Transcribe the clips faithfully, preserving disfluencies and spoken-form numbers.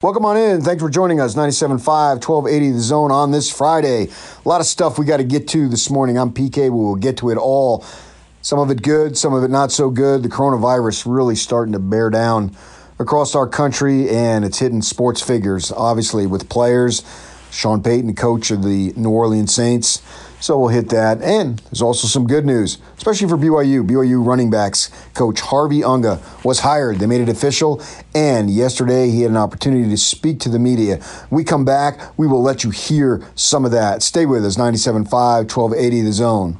Welcome on in. Thanks for joining us. ninety-seven point five, twelve eighty The Zone on this Friday. A lot of stuff we got to get to this morning. I'm P K. We will get to it all. Some of it good, some of it not so good. The coronavirus really starting to bear down across our country, and it's hitting sports figures, obviously, with players. Sean Payton, coach of the New Orleans Saints. So we'll hit that. And there's also some good news, especially for B Y U. B Y U running backs coach Harvey Unga was hired. They made it official. And yesterday he had an opportunity to speak to the media. When we come back, we will let you hear some of that. Stay with us. ninety-seven point five, twelve eighty The Zone.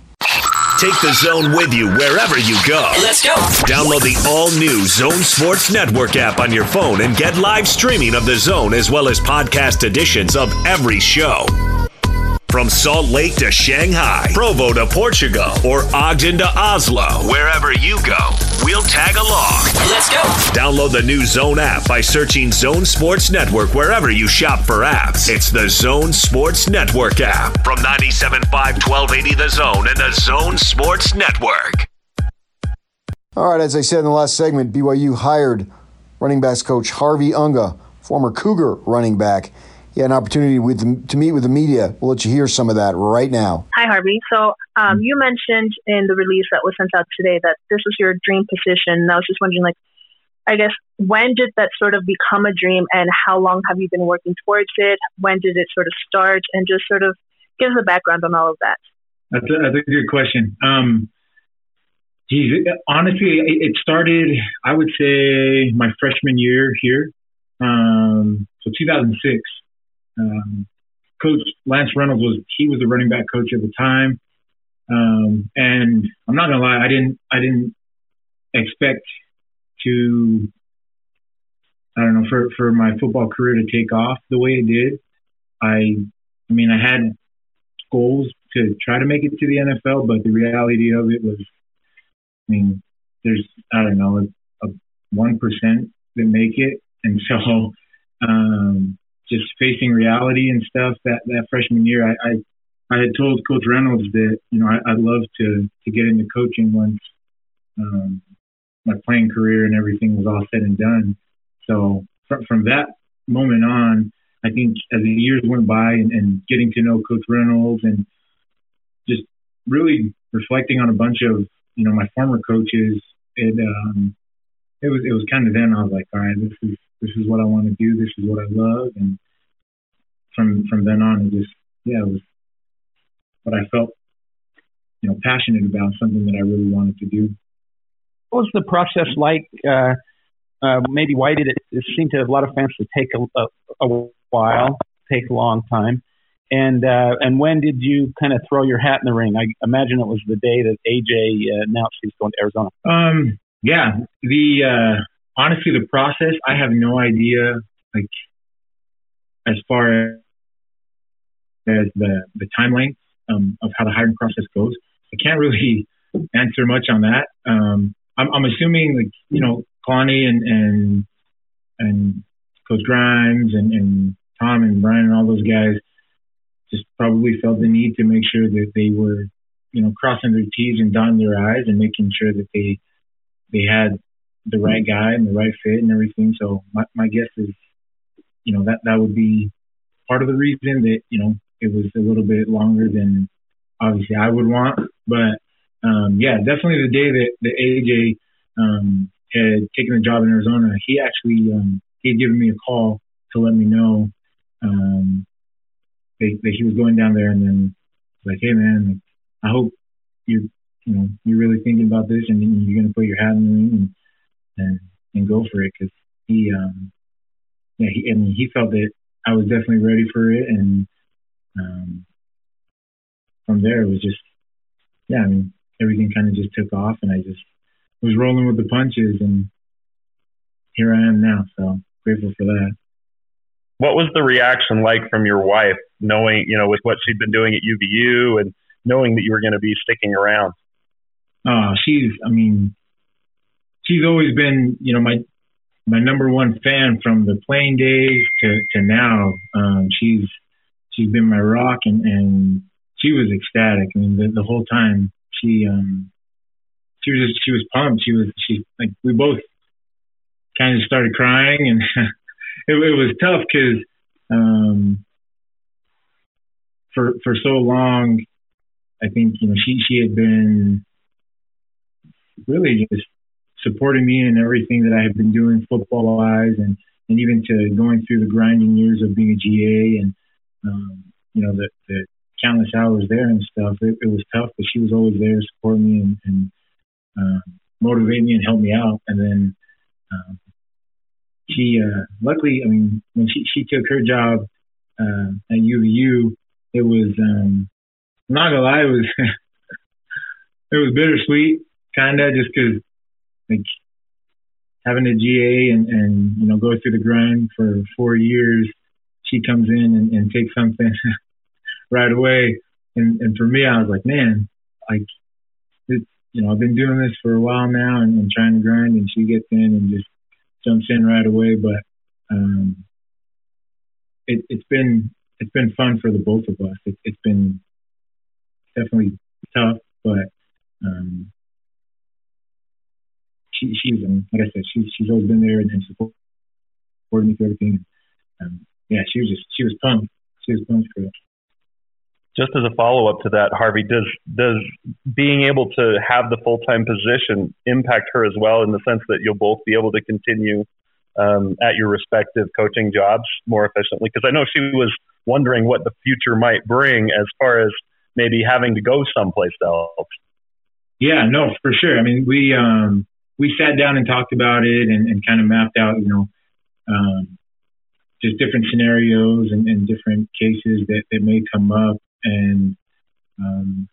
Take The Zone with you wherever you go. Let's go. Download the all-new Zone Sports Network app on your phone and get live streaming of The Zone as well as podcast editions of every show. From Salt Lake to Shanghai, Provo to Portugal, or Ogden to Oslo, wherever you go, we'll tag along. Let's go. Download the new Zone app by searching Zone Sports Network wherever you shop for apps. It's the Zone Sports Network app. From ninety-seven point five, twelve eighty The Zone and the Zone Sports Network. All right, as I said in the last segment, B Y U hired running backs coach Harvey Unga, former Cougar running back. Yeah, an opportunity with, to meet with the media. We'll let you hear some of that right now. Hi, Harvey. So um, you mentioned in the release that was sent out today that this was your dream position. And I was just wondering, like, I guess, when did that sort of become a dream and how long have you been working towards it? When did it sort of start? And just sort of give us a background on all of that. That's a, that's a good question. Um, geez, honestly, it started, I would say, my freshman year here. Um, so two thousand six. Um, coach Lance Reynolds was, he was the running back coach at the time. Um, and I'm not going to lie. I didn't, I didn't expect to, I don't know, for, for my football career to take off the way it did. I, I mean, I had goals to try to make it to the N F L, but the reality of it was, I mean, there's, I don't know, a, a one percent that make it. And so, um, just facing reality and stuff that, that freshman year, I, I, I had told Coach Reynolds that, you know, I, I'd love to, to get into coaching once um, my playing career and everything was all said and done. So from, from that moment on, I think as the years went by and, and getting to know Coach Reynolds and just really reflecting on a bunch of, you know, my former coaches, it, um, it was, it was kind of then I was like, all right, this is, this is what I want to do. This is what I love. And from from then on, it just, yeah, it was what I felt, you know, passionate about, something that I really wanted to do. What was the process like? Uh, uh, maybe why did it, it seem to a lot of fans to take a, a, a while, take a long time? And uh, and when did you kind of throw your hat in the ring? I imagine it was the day that A J uh, announced he's going to Arizona. Um, yeah, the uh, – honestly, the process, I have no idea, like, as far as the, the timeline um, of how the hiring process goes. I can't really answer much on that. Um, I'm, I'm assuming, like, you know, Connie and, and, and Coach Grimes and, and Tom and Brian and all those guys just probably felt the need to make sure that they were, you know, crossing their T's and dotting their I's and making sure that they they had the right guy and the right fit and everything. So my, my guess is, you know, that, that would be part of the reason that, you know, it was a little bit longer than obviously I would want. But, um, yeah, definitely the day that, that A J um, had taken a job in Arizona, he actually, um, he had given me a call to let me know um, that, that he was going down there. And then like, hey, man, I hope you're, you know, you're really thinking about this and you're going to put your hat in the ring and, And, and go for it, because he, um, yeah, he, I mean, he felt that I was definitely ready for it, and um, from there it was just, yeah, I mean, everything kind of just took off, and I just was rolling with the punches, and here I am now. So grateful for that. What was the reaction like from your wife, knowing, you know, with what she'd been doing at U V U, and knowing that you were going to be sticking around? Oh, she's, I mean. She's always been, you know, my my number one fan from the playing days to, to now. Um, she's she's been my rock, and, and she was ecstatic. I mean, the, the whole time she um, she was just, she was pumped. She was she like we both kind of started crying, and it, it was tough because um, for for so long, I think you know she she had been really just supporting me in everything that I had been doing football-wise, and, and even to going through the grinding years of being a G A and um, you know the, the countless hours there and stuff. It, it was tough, but she was always there, supporting me and, and uh, motivate me and help me out. And then um, she, uh, luckily, I mean, when she, she took her job uh, at U V U, it was um, I'm not gonna lie, it was it was bittersweet, kinda, just because. Like having a G A and, and, you know, go through the grind for four years, she comes in and, and takes something right away. And, and for me, I was like, man, like, it, you know, I've been doing this for a while now and, and trying to grind, and she gets in and just jumps in right away. But um, it, it's been, it's been fun for the both of us. It, it's been definitely tough, but um She, she's, like I said, she, she's always been there and, and supported me through everything. Um, yeah, she was just, she was pumped. She was pumped for it. Just as a follow-up to that, Harvey, does does being able to have the full-time position impact her as well, in the sense that you'll both be able to continue um, at your respective coaching jobs more efficiently? Because I know she was wondering what the future might bring as far as maybe having to go someplace else. Yeah, no, for sure. I mean, we um, – we sat down and talked about it and, and kind of mapped out, you know, um, just different scenarios and, and different cases that, that may come up. And um,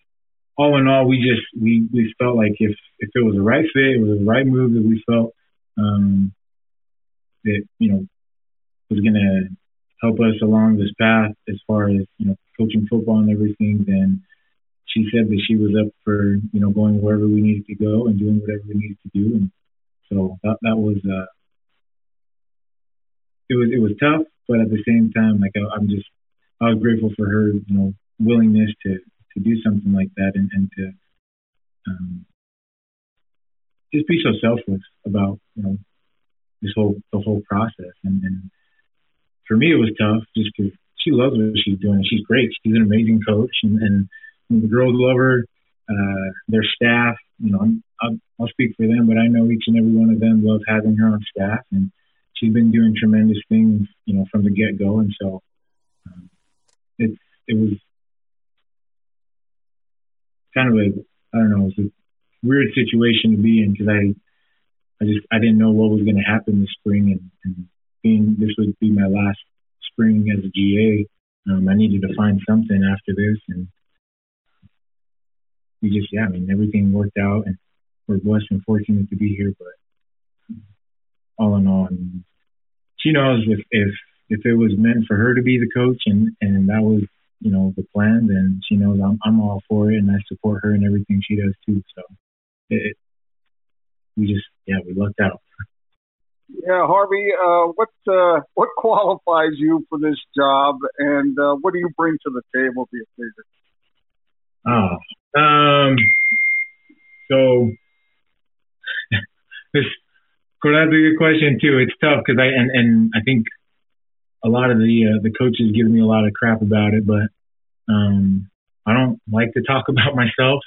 all in all, we just, we, we felt like if, if it was the right fit, it was the right move that we felt um, that, you know, was going to help us along this path as far as, you know, coaching football and everything, then she said that she was up for, you know, going wherever we needed to go and doing whatever we needed to do. And so that, that was, uh, it was, it was tough, but at the same time, like I, I'm just, I was grateful for her, you know, willingness to, to do something like that and, and to um, just be so selfless about, you know, this whole, the whole process. And, and for me, it was tough just because she loves what she's doing. She's great. She's an amazing coach, and, and the girls love her, uh, their staff, you know, I'm, I'll, I'll speak for them, but I know each and every one of them loves having her on staff, and she's been doing tremendous things, you know, from the get-go. And so um, it, it was kind of a, I don't know, it was a weird situation to be in, because I, I just, I didn't know what was going to happen this spring, and, and being, this would be my last spring as a G A. Um, I needed to find something after this, and we just, yeah, I mean, everything worked out, and we're blessed and fortunate to be here. But all in all, I mean, she knows if, if if it was meant for her to be the coach, and, and that was, you know, the plan, then she knows I'm I'm all for it, and I support her in everything she does too. So it, we just, yeah, we lucked out. Yeah, Harvey, uh, what uh, what qualifies you for this job, and uh, what do you bring to the table, do you think? Oh, um, so this, that's a good question too. It's tough because I and, and I think a lot of the uh, the coaches give me a lot of crap about it, but um, I don't like to talk about myself,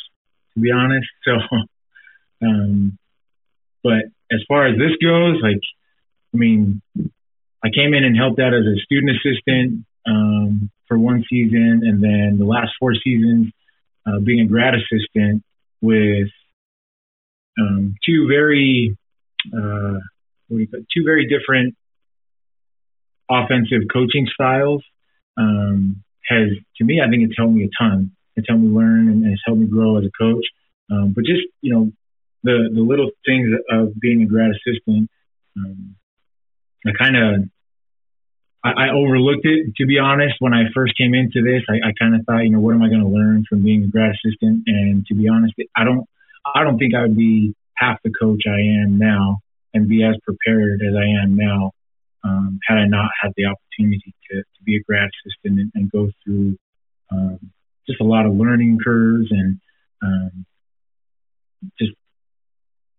to be honest. So, um, but as far as this goes, like, I mean, I came in and helped out as a student assistant um, for one season, and then the last four seasons. Uh, being a grad assistant with um, two very uh, what do you call it? two very different offensive coaching styles um, has, to me, I think it's helped me a ton. It's helped me learn, and it's helped me grow as a coach. Um, but just, you know, the the little things of being a grad assistant, um, I kind of I overlooked it, to be honest. When I first came into this, I, I kind of thought, you know, what am I going to learn from being a grad assistant? And to be honest, I don't, I don't think I would be half the coach I am now and be as prepared as I am now um, had I not had the opportunity to, to be a grad assistant and, and go through um, just a lot of learning curves and um, just,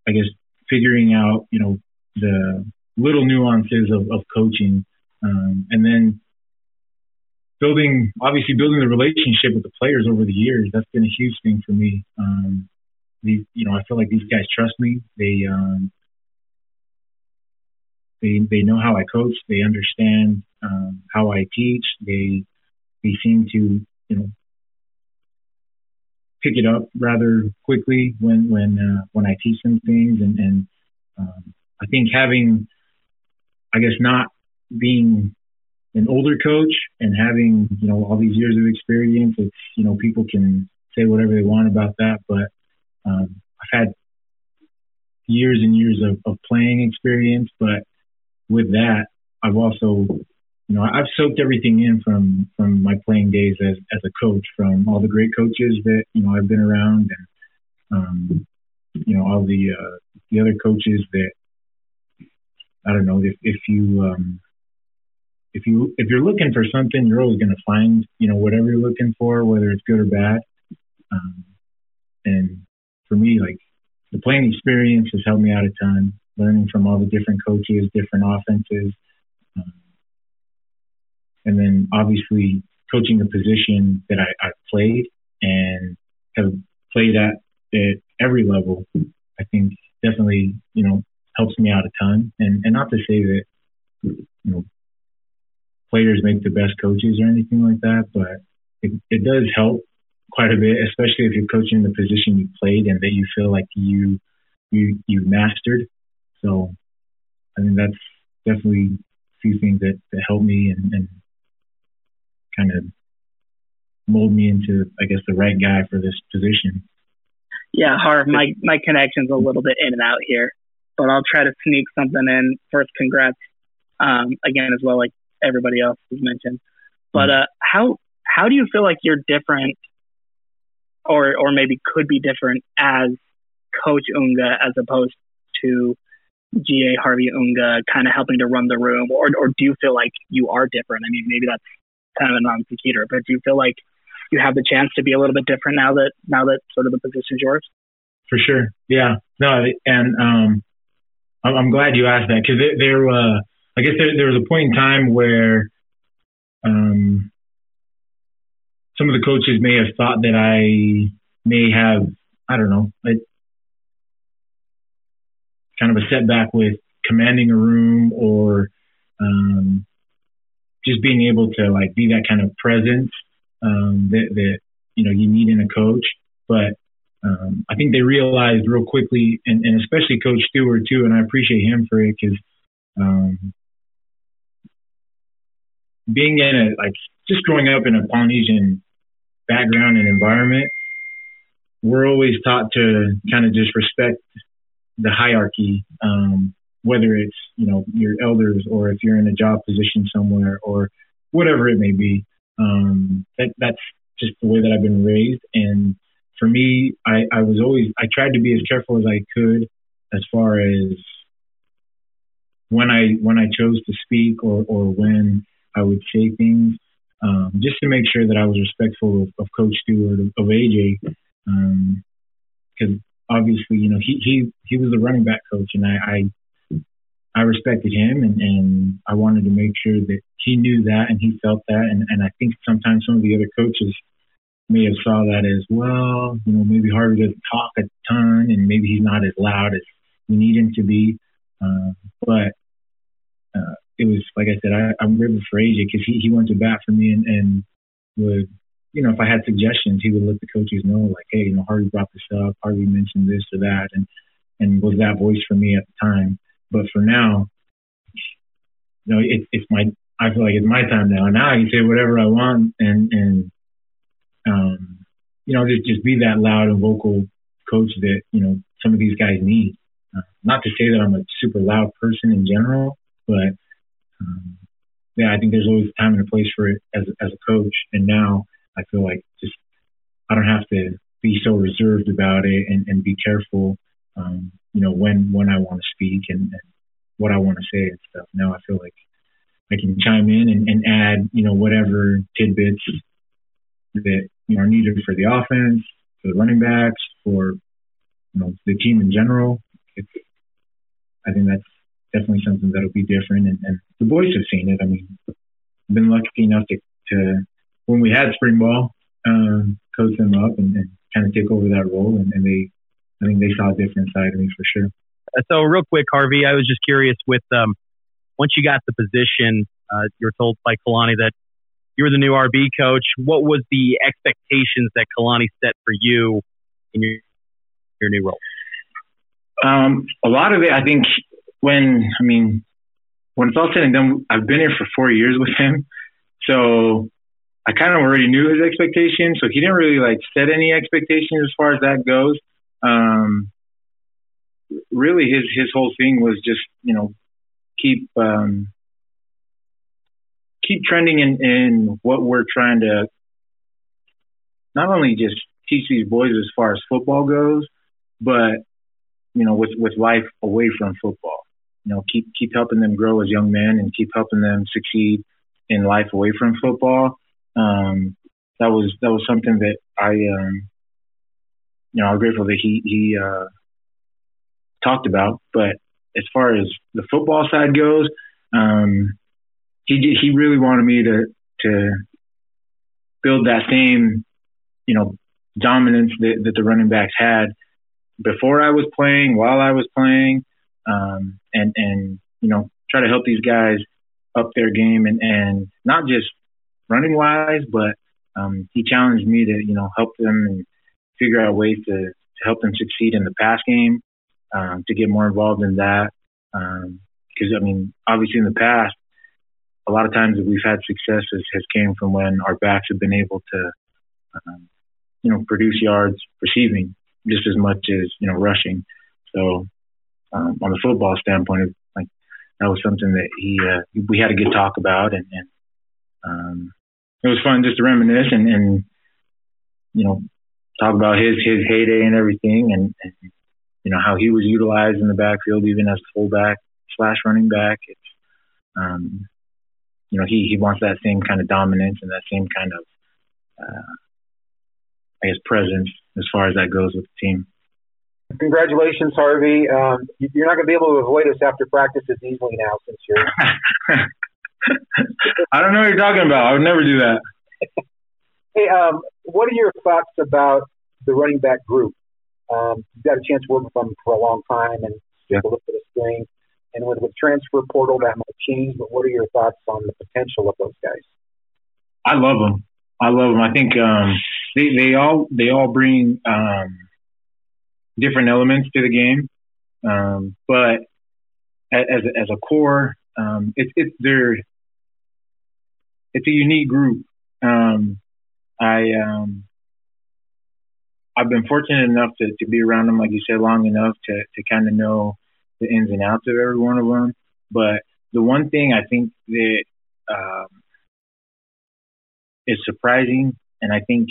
I guess, figuring out, you know, the little nuances of, of coaching Um, and then building, obviously building the relationship with the players over the years, that's been a huge thing for me. Um, these, you know, I feel like these guys trust me. They, um, they, they know how I coach. They understand um, how I teach. They, they seem to, you know, pick it up rather quickly when, when, uh, when I teach them things. And, and um, I think having, I guess, not being an older coach and having, you know, all these years of experience, it's, you know, people can say whatever they want about that, but um, I've had years and years of, of playing experience. But with that, I've also, you know, I've soaked everything in from, from my playing days as, as a coach, from all the great coaches that, you know, I've been around, and, um, you know, all the, uh, the other coaches that, I don't know, if, if you, um, if you, if you're looking for something, you're always going to find, you know, whatever you're looking for, whether it's good or bad. Um, and for me, like, the playing experience has helped me out a ton, learning from all the different coaches, different offenses. Um, and then obviously coaching a position that I, I played and have played at, at every level, I think definitely, you know, helps me out a ton. And, and not to say that, you know, players make the best coaches or anything like that, but it, it does help quite a bit, especially if you're coaching the position you played and that you feel like you you you mastered. So, I mean, that's definitely a few things that, that help me and, and kind of mold me into, I guess, the right guy for this position. Yeah, Harv, my, my connection's a little bit in and out here, but I'll try to sneak something in. First, congrats um, again as well, like everybody else has mentioned. But uh, how how do you feel like you're different, or or maybe could be different, as Coach Unga as opposed to G A Harvey Unga kind of helping to run the room? Or or do you feel like you are different? I mean, maybe that's kind of a non-sequitur, but do you feel like you have the chance to be a little bit different now that now that sort of the position's yours? For sure. Yeah. No, and um, I'm glad you asked that, because there uh, I guess there, there was a point in time where um, some of the coaches may have thought that I may have, I don't know, a, kind of a setback with commanding a room, or um, just being able to, like, be that kind of presence um, that, that, you know, you need in a coach. But um, I think they realized real quickly, and, and especially Coach Stewart too, and I appreciate him for it, because um, being in a, like, just growing up in a Polynesian background and environment, we're always taught to kind of just respect the hierarchy, um, whether it's, you know, your elders, or if you're in a job position somewhere, or whatever it may be. Um, that, that's just the way that I've been raised. And for me, I, I was always, I tried to be as careful as I could as far as when I, when I chose to speak, or, or when I would say things, um, just to make sure that I was respectful of, of Coach Stewart, of, of A J, because um, obviously, you know, he, he, he was the running back coach, and I I, I respected him, and, and I wanted to make sure that he knew that and he felt that, and, and I think sometimes some of the other coaches may have saw that as, well, you know, maybe Harvey doesn't talk a ton, and maybe he's not as loud as we need him to be, uh, but uh, it was, like I said, I, I'm grateful for A J, because he, he went to bat for me, and, and would, you know, if I had suggestions, he would let the coaches know, like, hey, you know, Harvey brought this up, Harvey mentioned this or that, and, and was that voice for me at the time. But for now, you know, it, it's my, I feel like it's my time now. Now I can say whatever I want, and, and um, you know, just, just be that loud and vocal coach that, you know, some of these guys need. Uh, not to say that I'm a super loud person in general, but Um, yeah, I think there's always a time and a place for it as as a coach. And now I feel like just I don't have to be so reserved about it, and, and be careful, um, you know, when, when I want to speak, and, and what I want to say and stuff. Now I feel like I can chime in and, and add, you know, whatever tidbits that, you know, are needed for the offense, for the running backs, for, you know, the team in general. It's, I think that's definitely something that'll be different. And, and the boys have seen it. I mean, I've been lucky enough to, to when we had spring ball, um, coach them up and, and kind of take over that role. And, and they, I think they saw a different side of me for sure. So real quick, Harvey, I was just curious with, um, once you got the position, uh, you were told by Kalani that you were the new R B coach. What was the expectations that Kalani set for you in your, your new role? Um, a lot of it, I think when, I mean, when it's all said and done, I've been here for four years with him. So I kind of already knew his expectations. So he didn't really like set any expectations as far as that goes. Um, really his, his whole thing was just, you know, keep, um, keep trending in, in what we're trying to not only just teach these boys as far as football goes, but, you know, with, with life away from football, you know, keep, keep helping them grow as young men and keep helping them succeed in life away from football. Um, that was, that was something that I, um, you know, I'm grateful that he, he, uh, talked about, but as far as the football side goes, um, he, he really wanted me to, to build that same, you know, dominance that, that the running backs had before I was playing, while I was playing, um, and, and, you know, try to help these guys up their game and, and not just running wise, but, um, he challenged me to, you know, help them and figure out ways to, to help them succeed in the pass game, um, to get more involved in that. Um, cause I mean, obviously in the past, a lot of times that we've had success has, has came from when our backs have been able to, um, you know, produce yards receiving just as much as, you know, rushing. So, um, on the football standpoint, like that was something that he, uh, we had a good talk about and, and um, it was fun just to reminisce and, and, you know, talk about his, his heyday and everything and, and, you know, how he was utilized in the backfield, even as a fullback slash running back. It's, um, you know, he, he wants that same kind of dominance and that same kind of, uh, I guess, presence as far as that goes with the team. Congratulations, Harvey. Um, you're not going to be able to avoid us after practice as easily now since you're – I don't know what you're talking about. I would never do that. Hey, um, what are your thoughts about the running back group? Um, you've got a chance to work with them for a long time and yeah. a little bit of string. And with the transfer portal, that might change, but what are your thoughts on the potential of those guys? I love them. I love them. I think um, they, they all they all bring um, different elements to the game, um, but as as a core, um, it's it's they're it's a unique group. Um, I um, I've been fortunate enough to, to be around them, like you said, long enough to to kind of know the ins and outs of every one of them. But the one thing I think that um, is surprising, and I think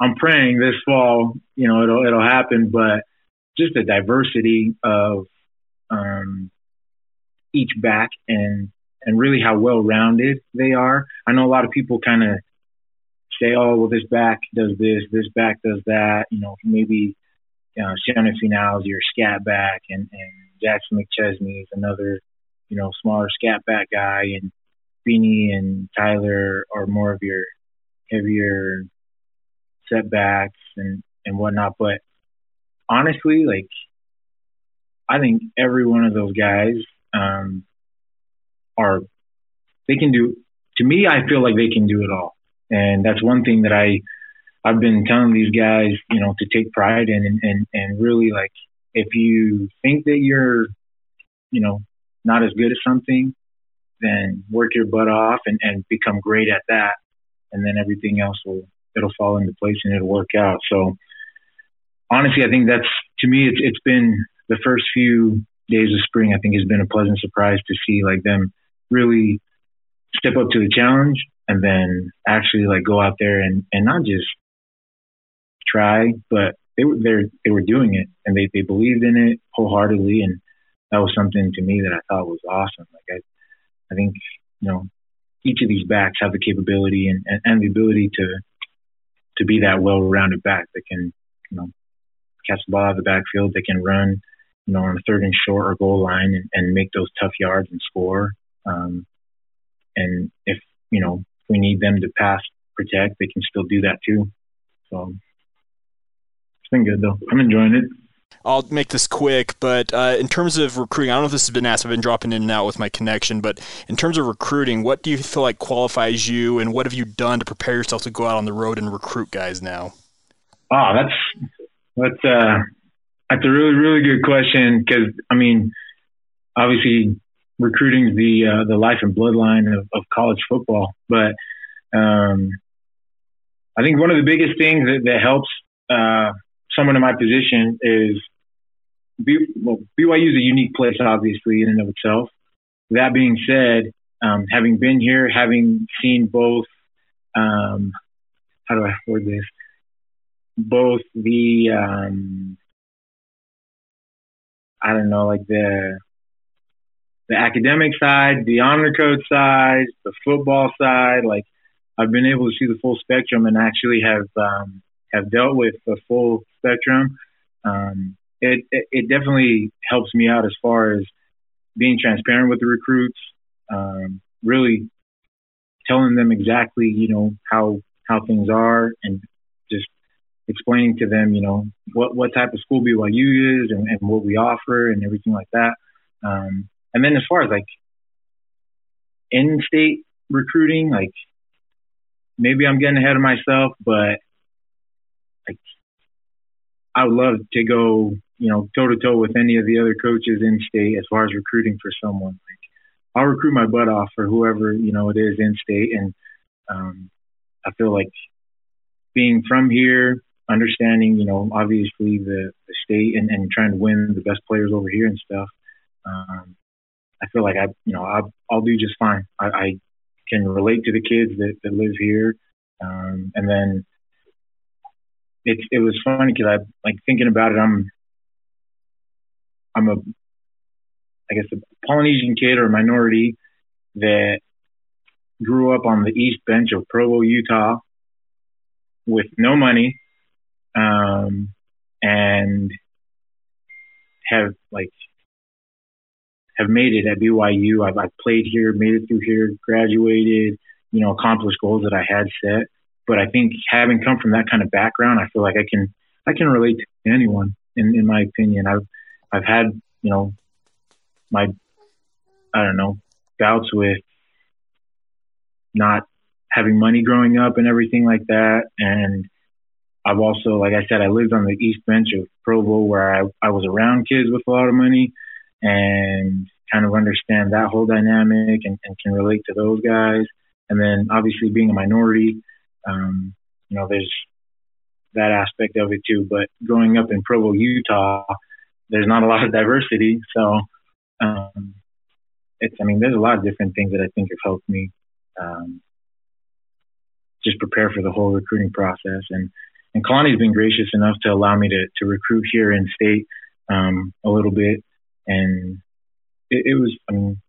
I'm praying this fall, you know, it'll it'll happen. But just the diversity of um, each back and and really how well rounded they are. I know a lot of people kind of say, "Oh, well, this back does this, this back does that." You know, maybe. You know, Shannon Finau is your scat back, and, and Jackson McChesney is another, you know, smaller scat back guy, and Beanie and Tyler are more of your heavier setbacks and, and whatnot. But honestly, like, I think every one of those guys um, are, they can do, to me, I feel like they can do it all. And that's one thing that I, I've been telling these guys, you know, to take pride in and, and, and really, like, if you think that you're, you know, not as good at something, then work your butt off and, and become great at that. And then everything else will, it'll fall into place and it'll work out. So honestly, I think that's, to me, it's, it's been the first few days of spring, I think has been a pleasant surprise to see like them really step up to the challenge and then actually like go out there and, and not just, try, but they were there, they were doing it and they, they believed in it wholeheartedly. And that was something to me that I thought was awesome. Like, I, I think, you know, each of these backs have the capability and, and, and the ability to, to be that well-rounded back that can, you know, catch the ball out of the backfield, they can run, you know, on third and short or goal line and, and make those tough yards and score. Um, and if, you know, if we need them to pass, protect, they can still do that too. So it's been good though. I'm enjoying it. I'll make this quick, but uh, in terms of recruiting, I don't know if this has been asked. I've been dropping in and out with my connection, but in terms of recruiting, what do you feel like qualifies you, and what have you done to prepare yourself to go out on the road and recruit guys now? Oh, that's that's uh, that's a really really good question because I mean, obviously, recruiting is the uh, the life and bloodline of, of college football, but um, I think one of the biggest things that, that helps uh, someone in my position is. B- well, B Y U is a unique place, obviously, in and of itself. That being said, um, having been here, having seen both, um, how do I word this? Both the, um, I don't know, like the the academic side, the honor code side, the football side. Like, I've been able to see the full spectrum and actually have um, have dealt with the full spectrum. Um, It, it it definitely helps me out as far as being transparent with the recruits, um, really telling them exactly, you know, how how things are and just explaining to them, you know, what, what type of school B Y U is and, and what we offer and everything like that. Um, and then as far as, like, in-state recruiting, like, maybe I'm getting ahead of myself, but, like, I would love to go – you know, toe-to-toe with any of the other coaches in-state as far as recruiting for someone. Like, I'll recruit my butt off for whoever, you know, it is in-state. And um, I feel like being from here, understanding, you know, obviously the, the state and, and trying to win the best players over here and stuff, um, I feel like, I, you know, I, I'll do just fine. I, I can relate to the kids that, that live here. Um, and then it, it was funny because I, like, thinking about it, I'm – I'm a, I guess, a Polynesian kid or a minority that grew up on the East Bench of Provo, Utah, with no money, um, and have like have made it at B Y U. I've, I've played here, made it through here, graduated, you know, accomplished goals that I had set. But I think having come from that kind of background, I feel like I can I can relate to anyone. In in my opinion, I've I've had, you know, my, I don't know, bouts with not having money growing up and everything like that. And I've also, like I said, I lived on the East Bench of Provo where I, I was around kids with a lot of money and kind of understand that whole dynamic and, and can relate to those guys. And then obviously being a minority, um, you know, there's that aspect of it too. But growing up in Provo, Utah, there's not a lot of diversity. So um, it's, I mean, there's a lot of different things that I think have helped me um, just prepare for the whole recruiting process. And, and Kalani's been gracious enough to allow me to, to recruit here in state um, a little bit. And it, it was, I mean,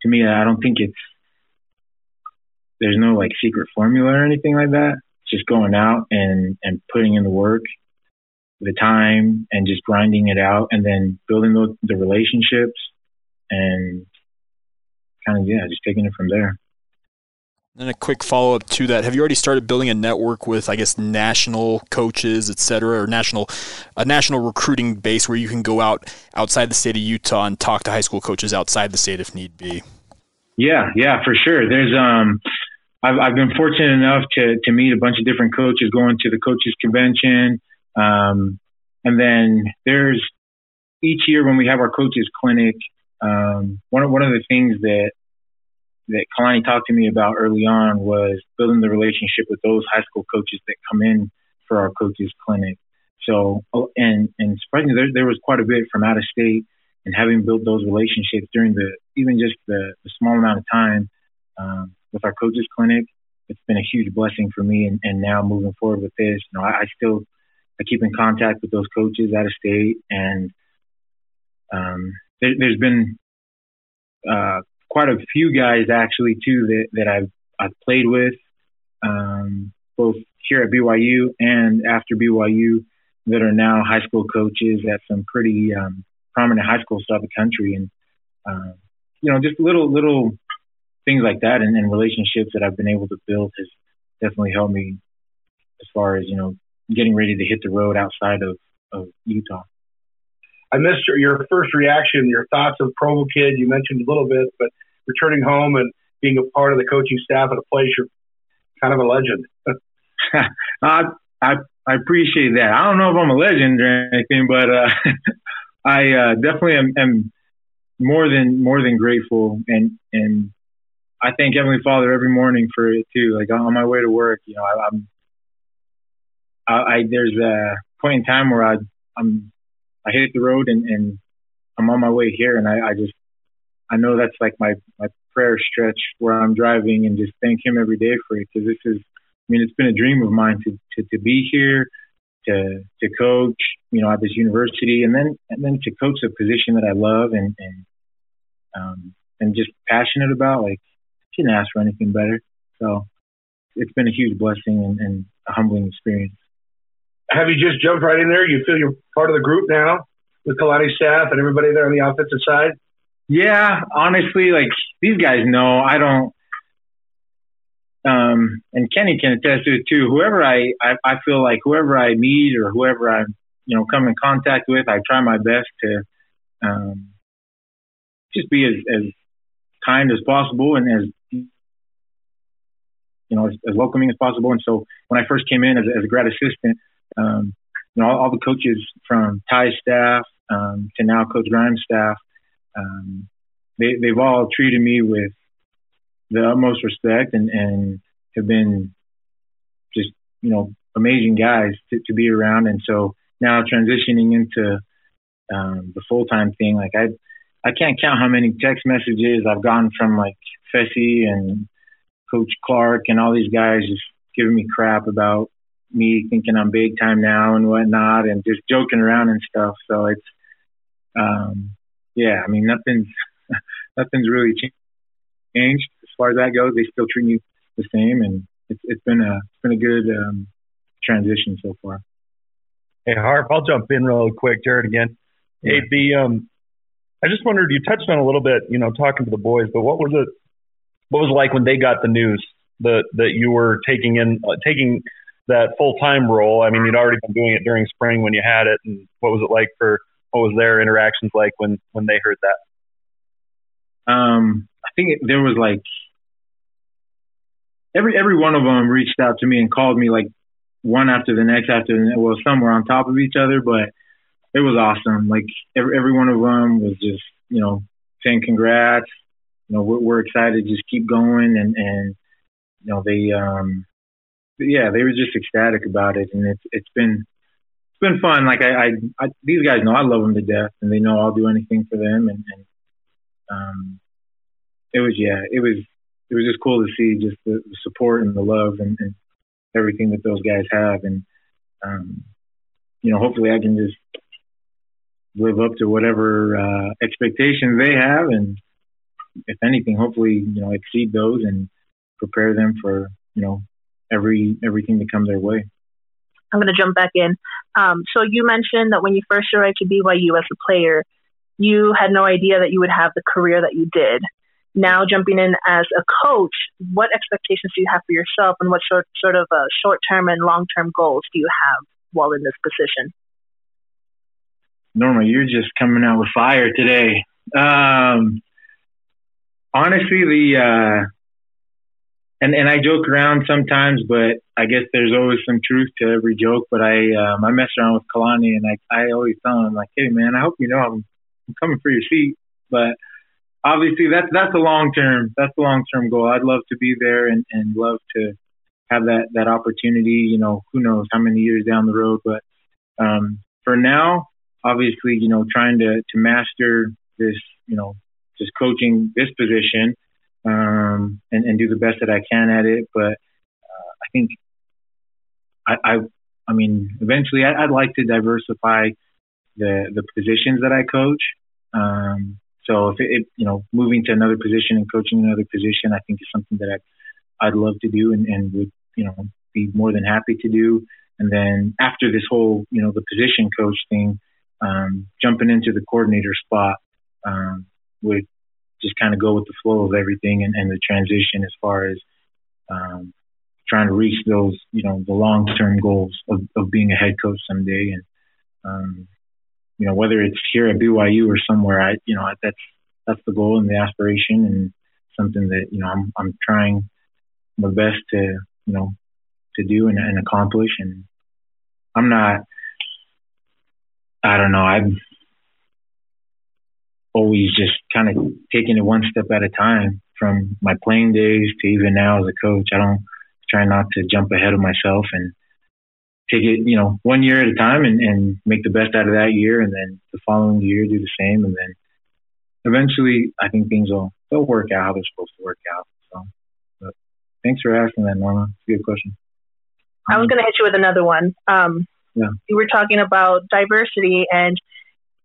to me, I don't think it's, there's no like secret formula or anything like that. It's just going out and, and putting in the work, the time, and just grinding it out and then building the, the relationships and kind of, yeah, just taking it from there. And a quick follow-up to that. Have you already started building a network with, I guess, national coaches, et cetera, or national, a national recruiting base where you can go out outside the state of Utah and talk to high school coaches outside the state if need be? Yeah, yeah, for sure. There's, um, I've, I've been fortunate enough to, to meet a bunch of different coaches going to the coaches convention. Um, and then there's each year when we have our coaches clinic, um, one of, one of the things that, that Kalani talked to me about early on was building the relationship with those high school coaches that come in for our coaches clinic. So, and, and surprisingly, there, there was quite a bit from out of state, and having built those relationships during the, even just the, the small amount of time, um, with our coaches clinic, it's been a huge blessing for me. And, and now moving forward with this, you know, I, I still, I keep in contact with those coaches out of state, and um, there, there's been uh, quite a few guys actually too that, that I've I've played with, um, both here at B Y U and after B Y U, that are now high school coaches at some pretty um, prominent high schools throughout the country. And, uh, you know, just little, little things like that and, and relationships that I've been able to build has definitely helped me as far as, you know, getting ready to hit the road outside of, of Utah. I missed your, your first reaction, your thoughts of Provo kid. You mentioned a little bit, but returning home and being a part of the coaching staff at a place, you're kind of a legend. I, I I appreciate that. I don't know if I'm a legend or anything, but uh, I uh, definitely am, am more than more than grateful, and and I thank Heavenly Father every morning for it too. Like on my way to work, you know, I, I'm I, I there's a point in time where I I'm I hit the road and, and I'm on my way here, and I, I just I know that's like my my prayer stretch where I'm driving and just thank Him every day for it, because this is, I mean, it's been a dream of mine to, to, to be here, to to coach, you know, at this university, and then and then to coach a position that I love and and um and just passionate about. Like, I couldn't ask for anything better. So it's been a huge blessing and, and a humbling experience. Have you just jumped right in there? You feel you're part of the group now with Kalani's staff and everybody there on the offensive side? Yeah, honestly, like these guys know I don't. Um, and Kenny can attest to it too. Whoever I, I, I feel like whoever I meet or whoever I, you know, come in contact with, I try my best to um, just be as, as kind as possible and as, you know, as, as welcoming as possible. And so when I first came in as, as a grad assistant, um, you know, all, all the coaches from Ty's staff um, to now Coach Grimes' staff, um, they, they've all treated me with the utmost respect and, and have been just, you know, amazing guys to, to be around. And so now transitioning into um, the full-time thing, like I I can't count how many text messages I've gotten from like Fessy and Coach Clark and all these guys just giving me crap about me thinking I'm big time now and whatnot and just joking around and stuff. So it's, um, yeah, I mean, nothing's, nothing's really changed. As far as that goes, they still treat you the same, and it's, it's been a it's been a good um, transition so far. Hey Harp, I'll jump in real quick, Jared again. Yeah. Hey, the um, I just wondered, you touched on a little bit, you know, talking to the boys, but what was it? What was it like when they got the news that that you were taking in uh, taking that full time role? I mean, you'd already been doing it during spring when you had it, and what was it like for what was their interactions like when when they heard that? Um, I think it, there was like. Every every one of them reached out to me and called me like one after the next after the next. Well, some were on top of each other, but it was awesome. Like every every one of them was just, you know, saying congrats. You know, we're, we're excited. Just keep going, and and you know they um yeah they were just ecstatic about it, and it's it's been it's been fun. Like I, I, I these guys know I love them to death, and they know I'll do anything for them, and, and um it was yeah it was. It was just cool to see just the support and the love and, and everything that those guys have. And, um, you know, hopefully I can just live up to whatever uh, expectations they have. And if anything, hopefully, you know, exceed those and prepare them for, you know, every everything that comes their way. I'm going to jump back in. Um, so you mentioned that when you first arrived to B Y U as a player, you had no idea that you would have the career that you did. Now jumping in as a coach, what expectations do you have for yourself, and what sort sort of uh, short-term and long-term goals do you have while in this position? Norma, you're just coming out with fire today. Um, honestly, the uh, and and I joke around sometimes, but I guess there's always some truth to every joke. But I um, I mess around with Kalani, and I I always tell him like, hey man, I hope you know I'm, I'm coming for your seat, but. Obviously, that's that's a long term. That's a long term goal. I'd love to be there and, and love to have that, that opportunity. You know, who knows how many years down the road. But um, for now, obviously, you know, trying to, to master this, you know, just coaching this position um, and and do the best that I can at it. But uh, I think I, I I mean, eventually, I, I'd like to diversify the the positions that I coach. Um, So if it, it, you know, moving to another position and coaching another position, I think is something that I'd, I'd love to do and, and would, you know, be more than happy to do. And then after this whole, you know, the position coach thing, um, jumping into the coordinator spot um, would just kind of go with the flow of everything and, and the transition as far as um, trying to reach those, you know, the long-term goals of, of being a head coach someday. And, um, you know, whether it's here at B Y U or somewhere, I, you know, that's, that's the goal and the aspiration and something that, you know, I'm, I'm trying my best to, you know, to do and, and accomplish. And I'm not, I don't know, I've always just kind of taking it one step at a time from my playing days to even now as a coach. I don't try not to jump ahead of myself and take it, you know, one year at a time and, and make the best out of that year. And then the following year, do the same. And then eventually I think things will, they'll work out how they're supposed to work out. So, but thanks for asking that, Norma. It's a good question. I was going to hit you with another one. Um, yeah. You were talking about diversity, and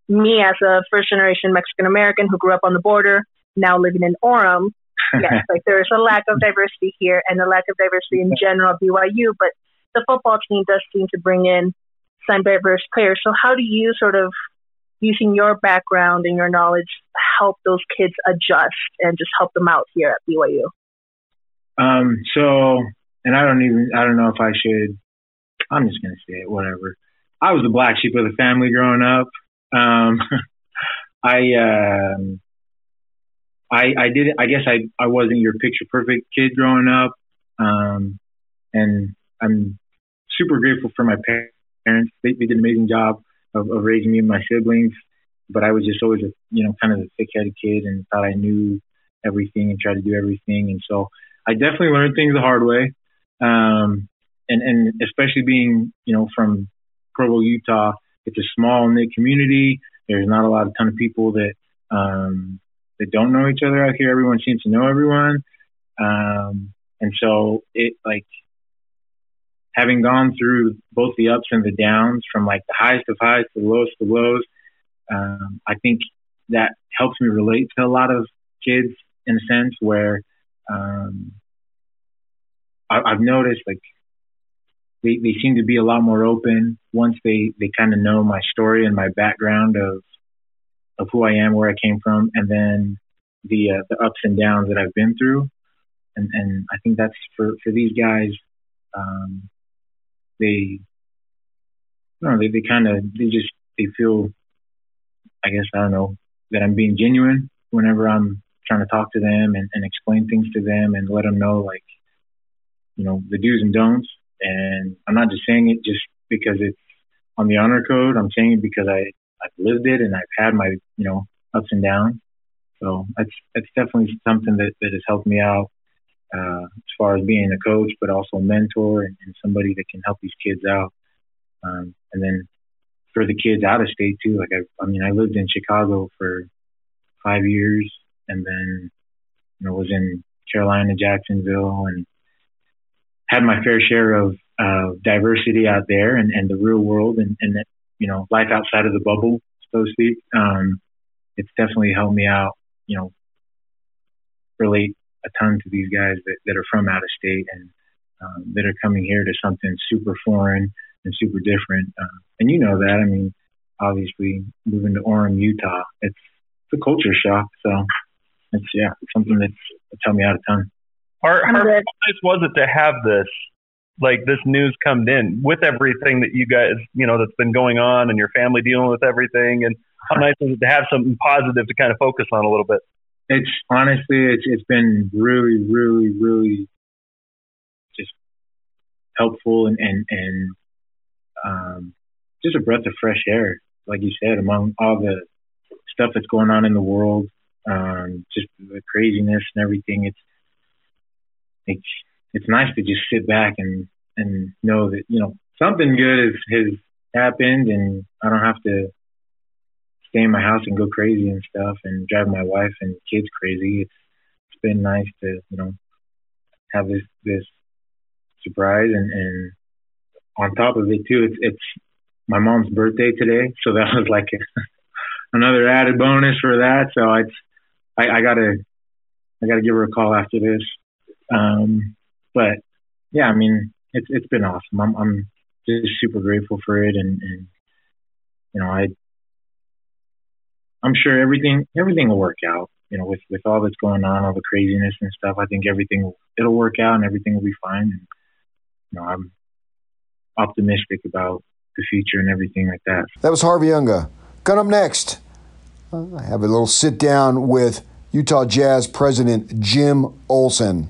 me as a first-generation Mexican-American who grew up on the border, now living in Orem, yes, like there is a lack of diversity here and a lack of diversity in general at B Y U, but the football team does seem to bring in some diverse players. So how do you sort of, using your background and your knowledge, help those kids adjust and just help them out here at B Y U? Um, so, and I don't even, I don't know if I should, I'm just going to say it, whatever. I was the black sheep of the family growing up. Um, I, um, I, I didn't, I guess I, I wasn't your picture perfect kid growing up. Um, and I'm super grateful for my parents. They, they did an amazing job of, of raising me and my siblings, but I was just always, a, you know, kind of a thick headed kid and thought I knew everything and tried to do everything. And so I definitely learned things the hard way. Um, and, and especially being, you know, from Provo, Utah, it's a small knit community. There's not a lot of ton of people that, um, that don't know each other out here. Everyone seems to know everyone. Um, and so it like having gone through both the ups and the downs from like the highest of highs to the lowest of lows. Um, I think that helps me relate to a lot of kids in a sense where, um, I, I've noticed like, They, they seem to be a lot more open once they, they kind of know my story and my background of of who I am, where I came from, and then the uh, the ups and downs that I've been through. And and I think that's for, for these guys, um, they, I don't know, they, they kind of, they just, they feel, I guess, I don't know, that I'm being genuine whenever I'm trying to talk to them and, and explain things to them and let them know, like, you know, the do's and don'ts. And I'm not just saying it just because it's on the honor code. I'm saying it because I, I've lived it and I've had my, you know, ups and downs. So that's, that's definitely something that, that has helped me out uh, as far as being a coach, but also a mentor and, and somebody that can help these kids out. Um, and then for the kids out of state too, like I, I mean, I lived in Chicago for five years and then, you know, was in Carolina, Jacksonville, and had my fair share of uh, diversity out there and, and the real world and, and, you know, life outside of the bubble, so to speak. Um, it's definitely helped me out, you know, relate a ton to these guys that, that are from out of state and um, that are coming here to something super foreign and super different. Uh, and you know that, I mean, obviously moving to Orem, Utah, it's, it's a culture shock. So it's, yeah, it's something that's, that's helped me out a ton. Our, how nice was it to have this, like this news come in with everything that you guys, you know, that's been going on and your family dealing with everything, and how nice was it to have something positive to kind of focus on a little bit? It's honestly, it's it's been really, really, really just helpful and and, and um, just a breath of fresh air, like you said, among all the stuff that's going on in the world, um, just the craziness and everything. It's It's, it's nice to just sit back and, and know that, you know, something good has, has happened and I don't have to stay in my house and go crazy and stuff and drive my wife and kids crazy. It's, it's been nice to, you know, have this, this surprise. And, and on top of it too, it's, it's my mom's birthday today. So that was like a, another added bonus for that. So it's, I, I gotta, I gotta give her a call after this. Um, but yeah, I mean, it's, it's been awesome. I'm, I'm just super grateful for it. And, and you know, I, I'm sure everything, everything will work out, you know, with, with all that's going on, all the craziness and stuff. I think everything, it'll work out and everything will be fine. And, you know, I'm optimistic about the future and everything like that. That was Harvey Unga. Coming up next, I have a little sit down with Utah Jazz president Jim Olson.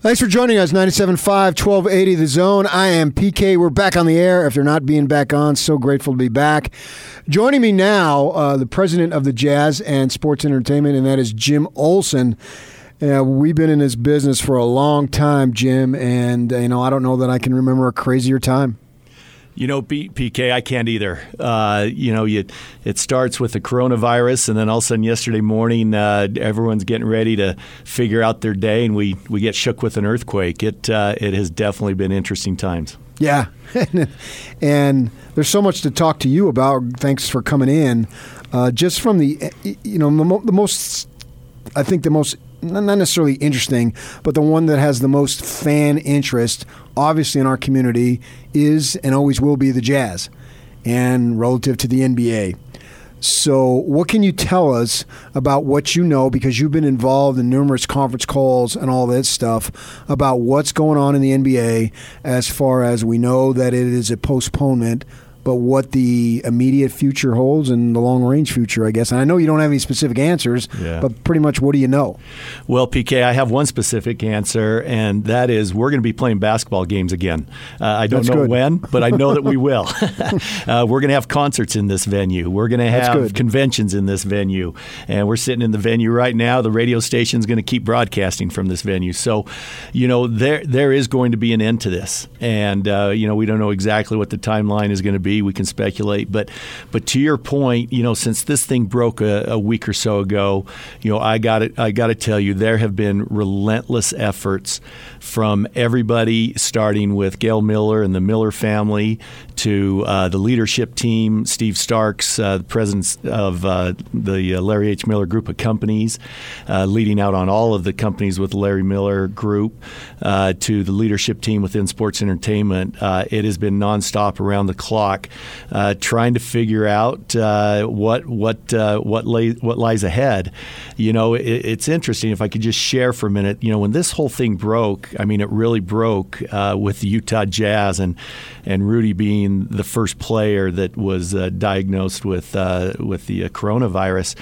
Thanks for joining us, ninety-seven point five, twelve eighty The Zone. I am P K. We're back on the air after not being back on. So grateful to be back. Joining me now, uh, the president of the Jazz and Sports Entertainment, and that is Jim Olson. Uh, we've been in this business for a long time, Jim, and you know I don't know that I can remember a crazier time. You know, P K, I can't either. Uh, you know, you, it starts with the coronavirus, and then all of a sudden yesterday morning, uh, everyone's getting ready to figure out their day, and we, we get shook with an earthquake. It uh, it has definitely been interesting times. Yeah, and there's so much to talk to you about. Thanks for coming in. Uh, just from the, you know, the most, I think the most, not necessarily interesting, but the one that has the most fan interest, obviously in our community, is and always will be the Jazz and relative to the N B A. So what can you tell us about what you know, because you've been involved in numerous conference calls and all that stuff, about what's going on in the N B A as far as we know that it is a postponement, but what the immediate future holds and the long-range future, I guess. And I know you don't have any specific answers, yeah. but pretty much what do you know? Well, P K, I have one specific answer, and that is we're going to be playing basketball games again. Uh, I don't That's know good. when, but I know that we will. uh, we're going to have concerts in this venue. We're going to have conventions in this venue. And we're sitting in the venue right now. The radio station's going to keep broadcasting from this venue. So, you know, there there is going to be an end to this. And, uh, you know, we don't know exactly what the timeline is going to be. We can speculate, but but to your point, you know, since this thing broke a, a week or so ago, you know, I got I got to tell you, there have been relentless efforts from everybody, starting with Gail Miller and the Miller family, to uh, the leadership team, Steve Starks, uh, the president of uh, the uh, Larry H. Miller Group of Companies, uh, leading out on all of the companies with Larry Miller Group, uh, to the leadership team within Sports Entertainment. Uh, it has been nonstop around the clock. Uh, trying to figure out uh, what what uh, what, lay, what lies ahead. You know, it, it's interesting. If I could just share for a minute, you know, when this whole thing broke, I mean, it really broke uh, with the Utah Jazz and and Rudy being the first player that was uh, diagnosed with uh, with the uh, coronavirus.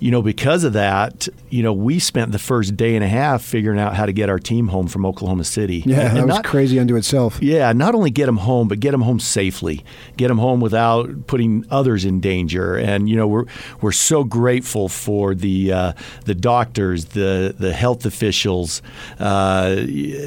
You know, because of that, you know, we spent the first day and a half figuring out how to get our team home from Oklahoma City. Yeah, and, and that was not, crazy unto itself. Yeah, not only get them home, but get them home safely. Get them home without putting others in danger. And, you know, we're we're so grateful for the uh, the doctors, the, the health officials, uh,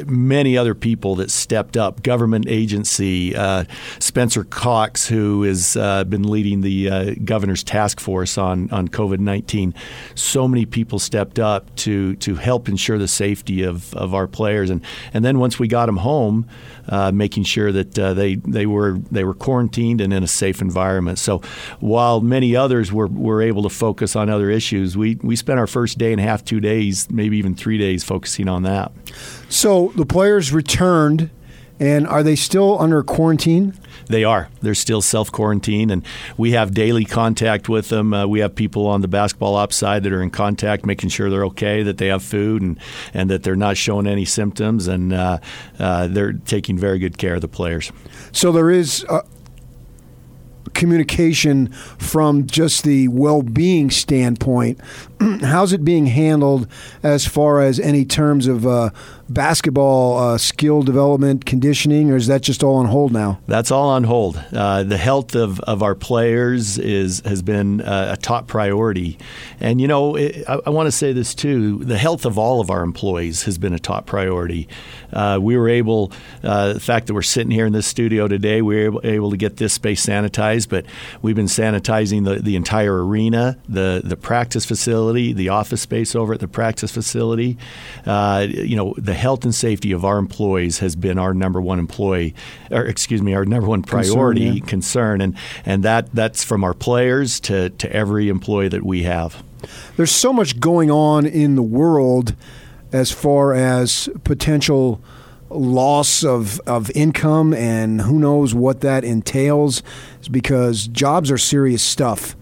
many other people that stepped up, government agency, uh, Spencer Cox, who has uh, been leading the uh, governor's task force on, on COVID nineteen. So many people stepped up to to help ensure the safety of, of our players, and and then once we got them home, uh, making sure that uh, they they were they were quarantined and in a safe environment. So while many others were, were able to focus on other issues, we we spent our first day and a half, two days, maybe even three days focusing on that. So the players returned. And are they still under quarantine? They are. They're still self-quarantine, and we have daily contact with them. Uh, we have people on the basketball ops side that are in contact, making sure they're okay, that they have food, and, and that they're not showing any symptoms, and uh, uh, they're taking very good care of the players. So there is uh, communication from just the well-being standpoint. How's it being handled as far as any terms of uh, basketball uh, skill development, conditioning, or is that just all on hold now? That's all on hold. Uh, the health of, of our players is has been uh, a top priority. And, you know, it, I, I want to say this too, the health of all of our employees has been a top priority. Uh, we were able, uh, the fact that we're sitting here in this studio today, we were able, able to get this space sanitized, but we've been sanitizing the, the entire arena, the, the practice facility, the office space over at the practice facility. Uh, you know, the health and safety of our employees has been our number one employee, or excuse me, our number one priority concern, yeah. concern. And, and that that's from our players to, to every employee that we have. There's so much going on in the world as far as potential loss of, of income, and who knows what that entails, because jobs are serious stuff.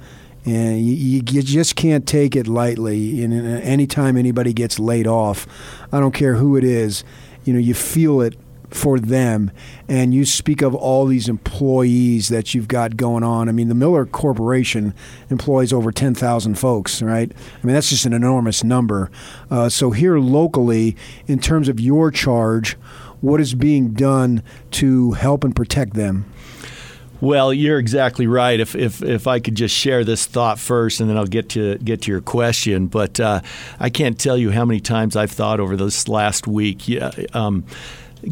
And you, you just can't take it lightly. And anytime anybody gets laid off, I don't care who it is, you know, you feel it for them. And you speak of all these employees that you've got going on. I mean, the Miller Corporation employs over ten thousand folks, right? I mean, that's just an enormous number. Uh, so here locally, in terms of your charge, what is being done to help and protect them? Well, you're exactly right. If if if I could just share this thought first, and then I'll get to get to your question. But uh, I can't tell you how many times I've thought over this last week. Yeah. Um,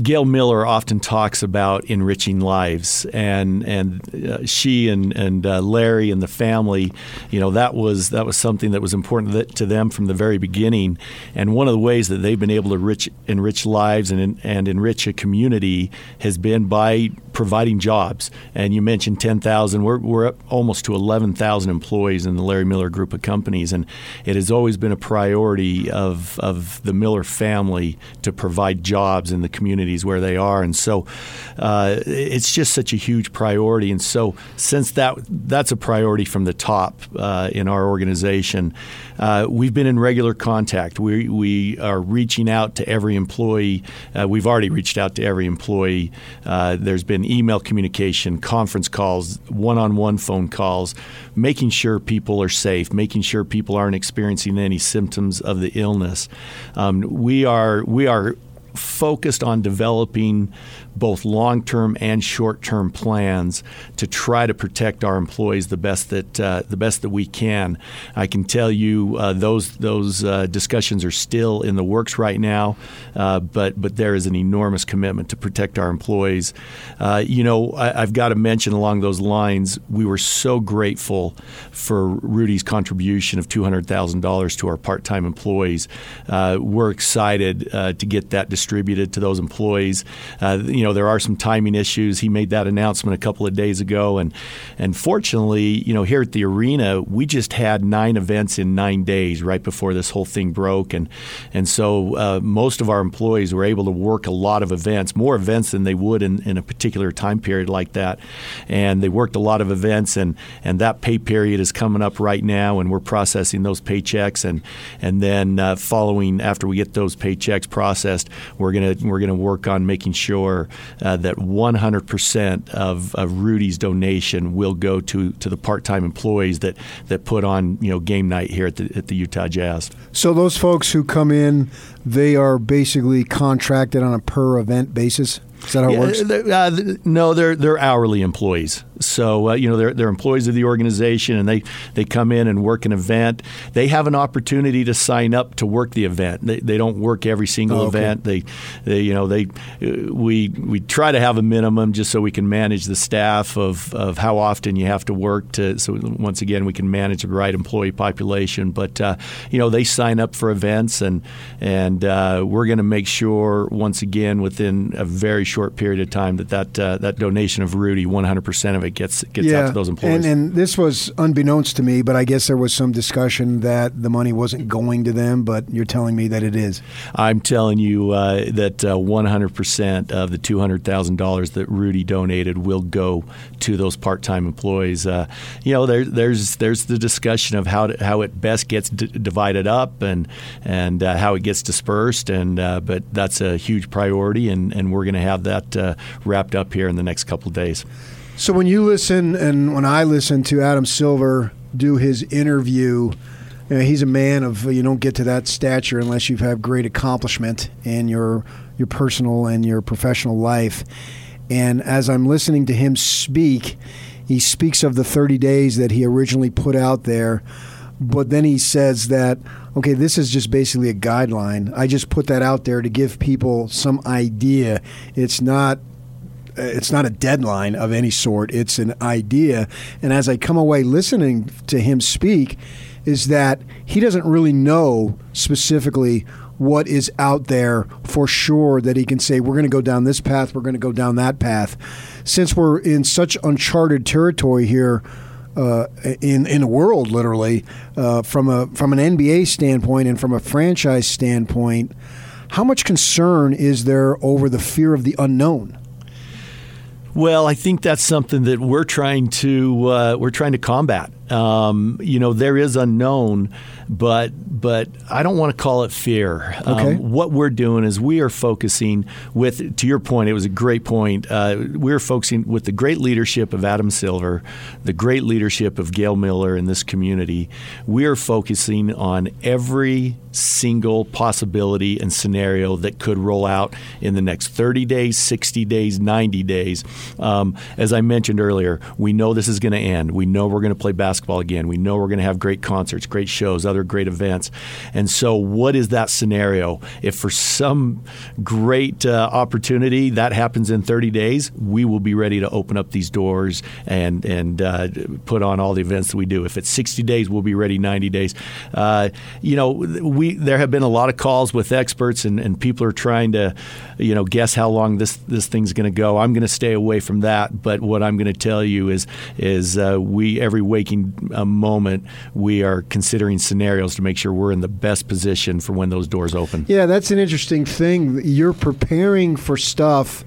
Gail Miller often talks about enriching lives, and and uh, she and and uh, Larry and the family, you know, that was that was something that was important to them from the very beginning. And one of the ways that they've been able to enrich, enrich lives and and enrich a community has been by providing jobs. And you mentioned ten thousand. We're we're up almost to eleven thousand employees in the Larry Miller Group of Companies, and it has always been a priority of of the Miller family to provide jobs in the community where they are. And so uh, it's just such a huge priority. And so since that that's a priority from the top uh, in our organization, uh, we've been in regular contact. We we are reaching out to every employee. Uh, we've already reached out to every employee. Uh, there's been email communication, conference calls, one-on-one phone calls, making sure people are safe, making sure people aren't experiencing any symptoms of the illness. Um, we are we are focused on developing both long-term and short-term plans to try to protect our employees the best that uh, the best that we can. I can tell you uh, those those uh, discussions are still in the works right now, uh, but but there is an enormous commitment to protect our employees. Uh, you know, I, I've got to mention along those lines, we were so grateful for Rudy's contribution of two hundred thousand dollars to our part-time employees. Uh, we're excited uh, to get that distributed to those employees. Uh, you You know, there are some timing issues. He made that announcement a couple of days ago, and and fortunately, you know, here at the arena, we just had nine events in nine days right before this whole thing broke, and and so uh, most of our employees were able to work a lot of events, more events than they would in, in a particular time period like that, and they worked a lot of events, and and that pay period is coming up right now, and we're processing those paychecks, and and then uh, following after we get those paychecks processed, we're gonna we're gonna work on making sure. Uh, that one hundred percent of, of Rudy's donation will go to, to the part-time employees that, that put on, you know, game night here at the at the Utah Jazz. So those folks who come in, they are basically contracted on a per event basis? Is that how it yeah, works? They're, uh, no, they're they're hourly employees. So uh, you know they're they're employees of the organization, and they, they come in and work an event. They have an opportunity to sign up to work the event. They they don't work every single oh, okay. event. They they you know they we we try to have a minimum just so we can manage the staff of, of how often you have to work to. So once again, we can manage the right employee population. But uh, you know they sign up for events, and and uh, we're going to make sure once again within a very short period of time that that, uh, that donation of Rudy, one hundred percent of it gets gets yeah. out to those employees. And, and this was unbeknownst to me, but I guess there was some discussion that the money wasn't going to them, but you're telling me that it is. I'm telling you uh, that uh, one hundred percent of the two hundred thousand dollars that Rudy donated will go to those part-time employees. Uh, you know, there, there's there's the discussion of how to, how it best gets d- divided up and and uh, how it gets dispersed, and uh, but that's a huge priority, and, and we're going to have that uh, wrapped up here in the next couple of days. So when you listen and when I listen to Adam Silver do his interview, you know, he's a man of, you don't get to that stature unless you've had great accomplishment in your your personal and your professional life. And as I'm listening to him speak, he speaks of the thirty days that he originally put out there, but then he says that, okay, this is just basically a guideline. I just put that out there to give people some idea. It's not it's not a deadline of any sort. It's an idea. And as I come away listening to him speak, is that he doesn't really know specifically what is out there for sure that he can say, we're going to go down this path, we're going to go down that path. Since we're in such uncharted territory here, uh, in in the world, literally, uh, from a from an N B A standpoint and from a franchise standpoint, how much concern is there over the fear of the unknown? Well, I think that's something that we're trying to uh, we're trying to combat. Um, you know, there is unknown, but but I don't want to call it fear. Okay. Um, what we're doing is we are focusing with, to your point, it was a great point. Uh, we're focusing with the great leadership of Adam Silver, the great leadership of Gail Miller in this community. We are focusing on every single possibility and scenario that could roll out in the next thirty days, sixty days, ninety days. Um, as I mentioned earlier, we know this is going to end. We know we're going to play basketball again. We know we're going to have great concerts, great shows, other great events. And so what is that scenario? If for some great uh, opportunity that happens in thirty days, we will be ready to open up these doors and, and uh, put on all the events that we do. If it's sixty days, we'll be ready ninety days. Uh, you know, we We, there have been a lot of calls with experts, and, and people are trying to, you know, guess how long this, this thing's going to go. I'm going to stay away from that, but what I'm going to tell you is is uh, we every waking uh, moment we are considering scenarios to make sure we're in the best position for when those doors open. Yeah, that's an interesting thing. You're preparing for stuff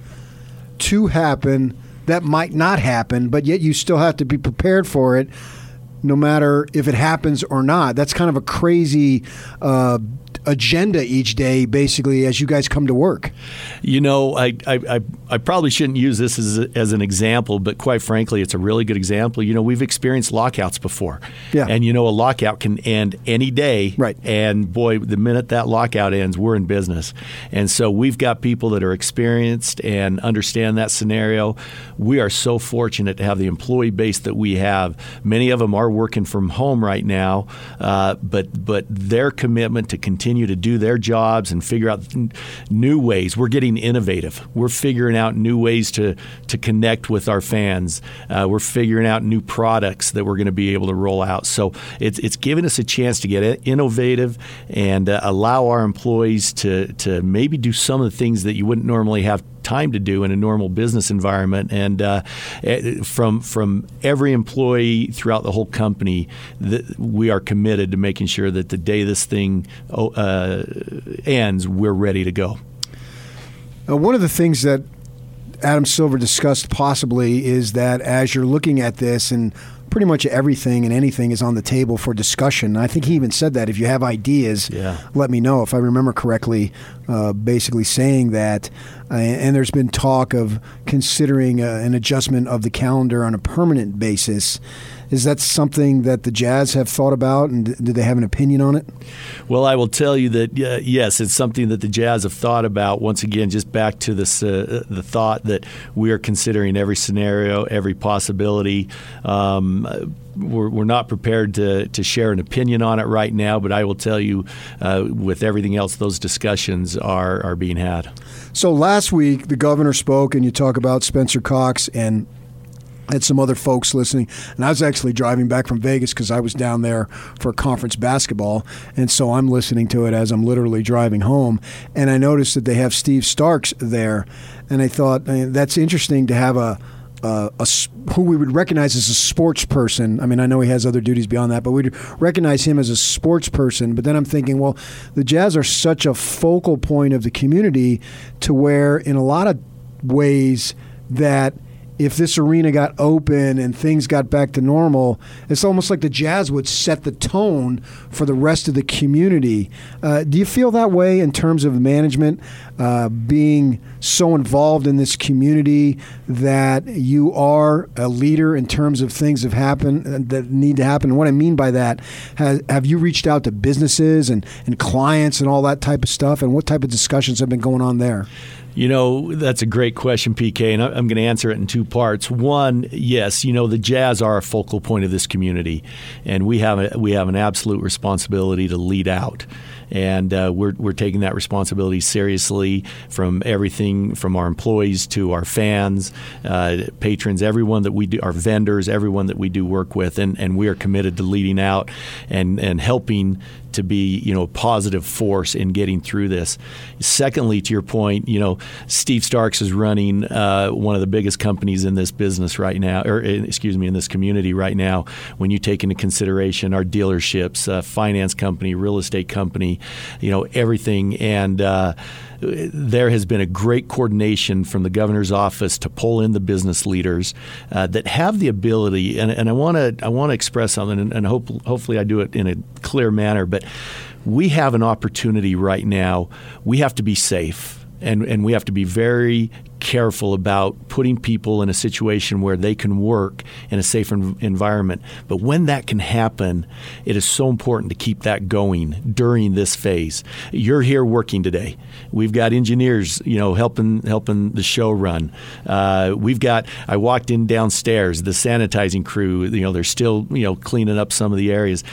to happen that might not happen, but yet you still have to be prepared for it, no matter if it happens or not. That's kind of a crazy uh, agenda each day, basically, as you guys come to work. You know, I I, I probably shouldn't use this as, a, as an example, but quite frankly, it's a really good example. You know, we've experienced lockouts before. Yeah. And, you know, a lockout can end any day. Right. And, boy, the minute that lockout ends, we're in business. And so we've got people that are experienced and understand that scenario. We are so fortunate to have the employee base that we have. Many of them are working from home right now, uh, but but their commitment to continue to do their jobs and figure out n- new ways. We're getting innovative. We're figuring out new ways to, to connect with our fans. Uh, we're figuring out new products that we're going to be able to roll out. So it's it's giving us a chance to get innovative and uh, allow our employees to to maybe do some of the things that you wouldn't normally have time to do in a normal business environment. And uh, from from every employee throughout the whole company, the, we are committed to making sure that the day this thing uh, ends, we're ready to go. Uh, one of the things that Adam Silver discussed possibly is that as you're looking at this, and pretty much everything and anything is on the table for discussion. I think he even said that if you have ideas, yeah. let me know, if I remember correctly, uh, basically saying that. Uh, and there's been talk of considering uh, an adjustment of the calendar on a permanent basis. Is that something that the Jazz have thought about, and do they have an opinion on it? Well, I will tell you that, uh, yes, it's something that the Jazz have thought about. Once again, just back to this, uh, the thought that we are considering every scenario, every possibility. Um, we're, we're not prepared to, to share an opinion on it right now, but I will tell you, uh, with everything else, those discussions are, are being had. So last week, the governor spoke, and you talk about Spencer Cox and had some other folks listening, and I was actually driving back from Vegas because I was down there for conference basketball, and so I'm listening to it as I'm literally driving home, and I noticed that they have Steve Starks there, and I thought, that's interesting to have a, a, a who we would recognize as a sports person. I mean, I know he has other duties beyond that, but we'd recognize him as a sports person. But then I'm thinking, well, the Jazz are such a focal point of the community to where in a lot of ways that if this arena got open and things got back to normal, it's almost like the Jazz would set the tone for the rest of the community. Uh, do you feel that way in terms of management, uh, being so involved in this community that you are a leader in terms of things that have happened that need to happen? And what I mean by that, has, have you reached out to businesses and, and clients and all that type of stuff? And what type of discussions have been going on there? You know, that's a great question, P K, and I'm going to answer it in two parts. One, yes, you know, the Jazz are a focal point of this community, and we have a, we have an absolute responsibility to lead out. And uh, we're we're taking that responsibility seriously, from everything from our employees to our fans, uh, patrons, everyone that we do, our vendors, everyone that we do work with, and, and we are committed to leading out and, and helping to be, you know, a positive force in getting through this. Secondly, to your point, you know, Steve Starks is running uh, one of the biggest companies in this business right now, or excuse me, in this community right now. When you take into consideration our dealerships, uh, finance company, real estate company, you know, everything. And uh, there has been a great coordination from the governor's office to pull in the business leaders uh, that have the ability. And, and I want to I want to express something, and, and hope, hopefully I do it in a clear manner. But we have an opportunity right now. We have to be safe, and, and we have to be very careful about putting people in a situation where they can work in a safe environment. But when that can happen, it is so important to keep that going during this phase. You're here working today. We've got engineers, you know, helping helping the show run. Uh, we've got, I walked in downstairs, the sanitizing crew, you know, they're still, you know, cleaning up some of the areas.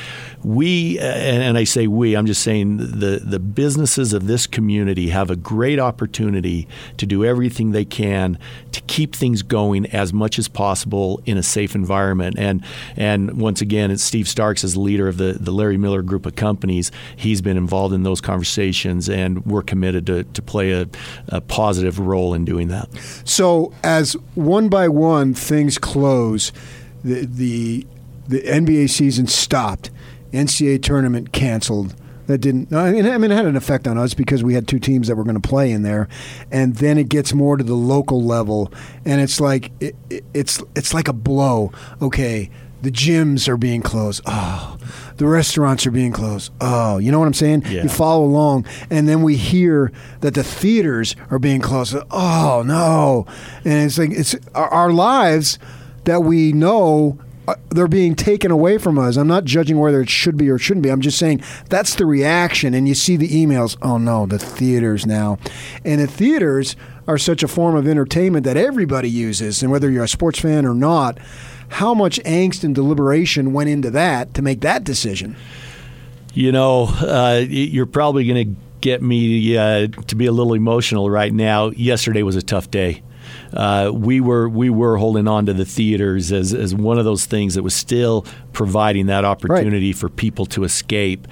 We, and I say we, I'm just saying the, the businesses of this community have a great opportunity to do everything they can to keep things going as much as possible in a safe environment. And and once again, it's Steve Starks as the leader of the, the Larry Miller Group of Companies. He's been involved in those conversations, and we're committed to, to play a, a positive role in doing that. So as one by one things close, the the, the N B A season stopped, N C A A tournament canceled. That didn't, I mean, I mean, it had an effect on us because we had two teams that were going to play in there. And then it gets more to the local level. And it's like, it, it, it's it's like a blow. Okay, the gyms are being closed. Oh, the restaurants are being closed. Oh, you know what I'm saying? Yeah. You follow along. And then we hear that the theaters are being closed. Oh, no. And it's like, it's our, our lives that we know, Uh, they're being taken away from us. I'm not judging whether it should be or shouldn't be. I'm just saying that's the reaction. And you see the emails, oh no, the theaters now. And the theaters are such a form of entertainment that everybody uses. And whether you're a sports fan or not, how much angst and deliberation went into that to make that decision? You know, uh, you're probably going to get me uh, to be a little emotional right now. Yesterday was a tough day. Uh, we were we were holding on to the theaters as, as one of those things that was still providing that opportunity right. for people to escape.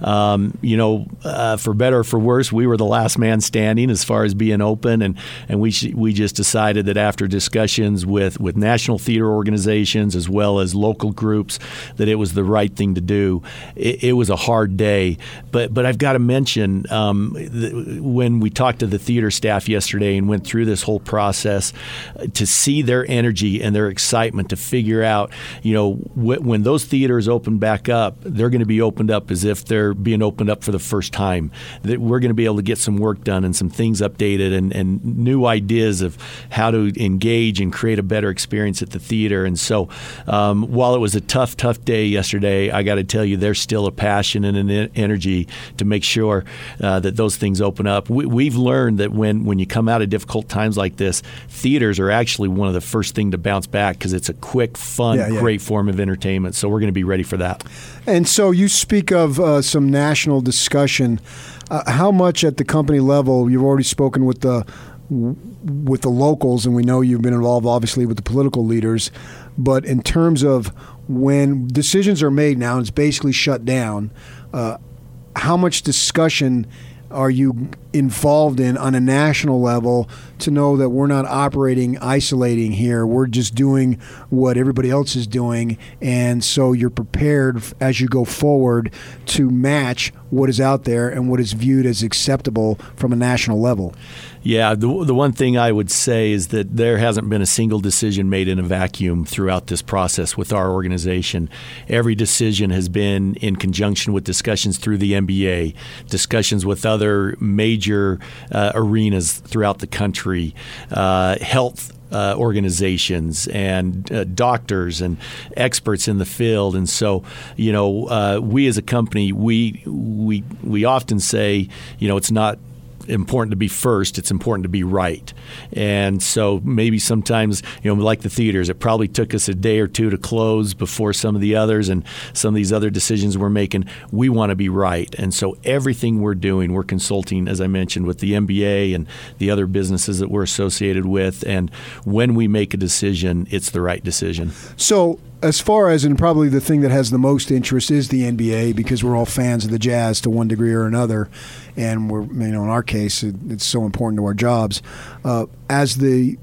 Um, you know, uh, for better or for worse, we were the last man standing as far as being open, and and we sh- we just decided that after discussions with, with national theater organizations as well as local groups that it was the right thing to do. It, it was a hard day, but but I've got to mention um, th- when we talked to the theater staff yesterday and went through this whole process, to see their energy and their excitement to figure out, you know, wh- when those theaters open back up, they're going to be opened up as if they're being opened up for the first time. That we're going to be able to get some work done and some things updated and, and new ideas of how to engage and create a better experience at the theater. And so um, while it was a tough, tough day yesterday, I got to tell you, there's still a passion and an en- energy to make sure uh, that those things open up. We- we've learned that when, when you come out of difficult times like this, theaters are actually one of the first thing to bounce back because it's a quick, fun, yeah, yeah. great form of entertainment. So we're going to be ready for that. And so you speak of uh, some national discussion. Uh, how much at the company level, you've already spoken with the with the locals, and we know you've been involved, obviously, with the political leaders. But in terms of when decisions are made now, and it's basically shut down, uh, how much discussion are you involved in on a national level to know that we're not operating, isolating here? We're just doing what everybody else is doing. And so you're prepared as you go forward to match what is out there and what is viewed as acceptable from a national level. Yeah, the the one thing I would say is that there hasn't been a single decision made in a vacuum throughout this process with our organization. Every decision has been in conjunction with discussions through the N B A, discussions with other major uh, arenas throughout the country, uh, health Uh, organizations and uh, doctors and experts in the field. And so, you know, uh, we as a company, we we we often say, you know, it's not important to be first, it's important to be right. And so maybe sometimes, you know, like the theaters, it probably took us a day or two to close before some of the others and some of these other decisions we're making. We want to be right. And so everything we're doing, we're consulting, as I mentioned, with the N B A and the other businesses that we're associated with. And when we make a decision, it's the right decision. So as far as, and probably the thing that has the most interest is the N B A, because we're all fans of the Jazz to one degree or another, and we're, you know, in our case, it's so important to our jobs. Uh, as the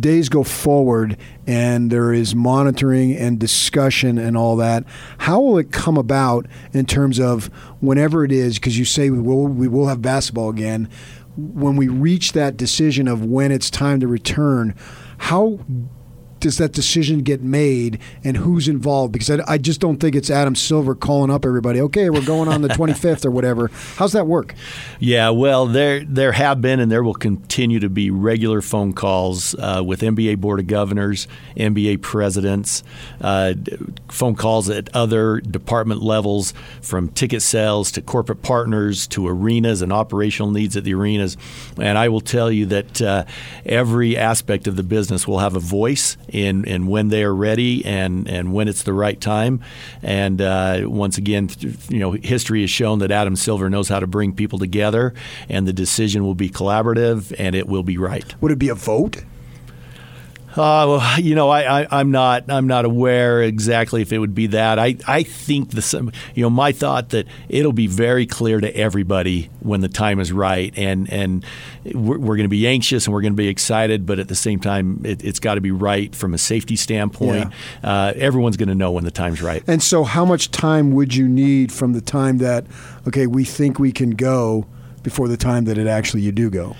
days go forward and there is monitoring and discussion and all that, how will it come about in terms of whenever it is, because you say we will, we will have basketball again, when we reach that decision of when it's time to return, how does that decision get made and who's involved? Because I, I just don't think it's Adam Silver calling up everybody, okay, we're going on the twenty-fifth or whatever. How's that work? Yeah, well, there there have been and there will continue to be regular phone calls uh, with N B A Board of Governors, N B A presidents, uh, phone calls at other department levels, from ticket sales to corporate partners to arenas and operational needs at the arenas. And I will tell you that uh, every aspect of the business will have a voice in and when they are ready and, and when it's the right time. And uh, once again, you know, history has shown that Adam Silver knows how to bring people together, and the decision will be collaborative and it will be right. Would it be a vote? Uh, well, you know, I, I, I'm not I'm not aware exactly if it would be that. I, I think the you know my thought that it'll be very clear to everybody when the time is right, and and we're, we're going to be anxious and we're going to be excited, but at the same time, it, it's got to be right from a safety standpoint. Yeah. Uh, everyone's going to know when the time's right. And so, how much time would you need from the time that okay we think we can go before the time that it actually you do go?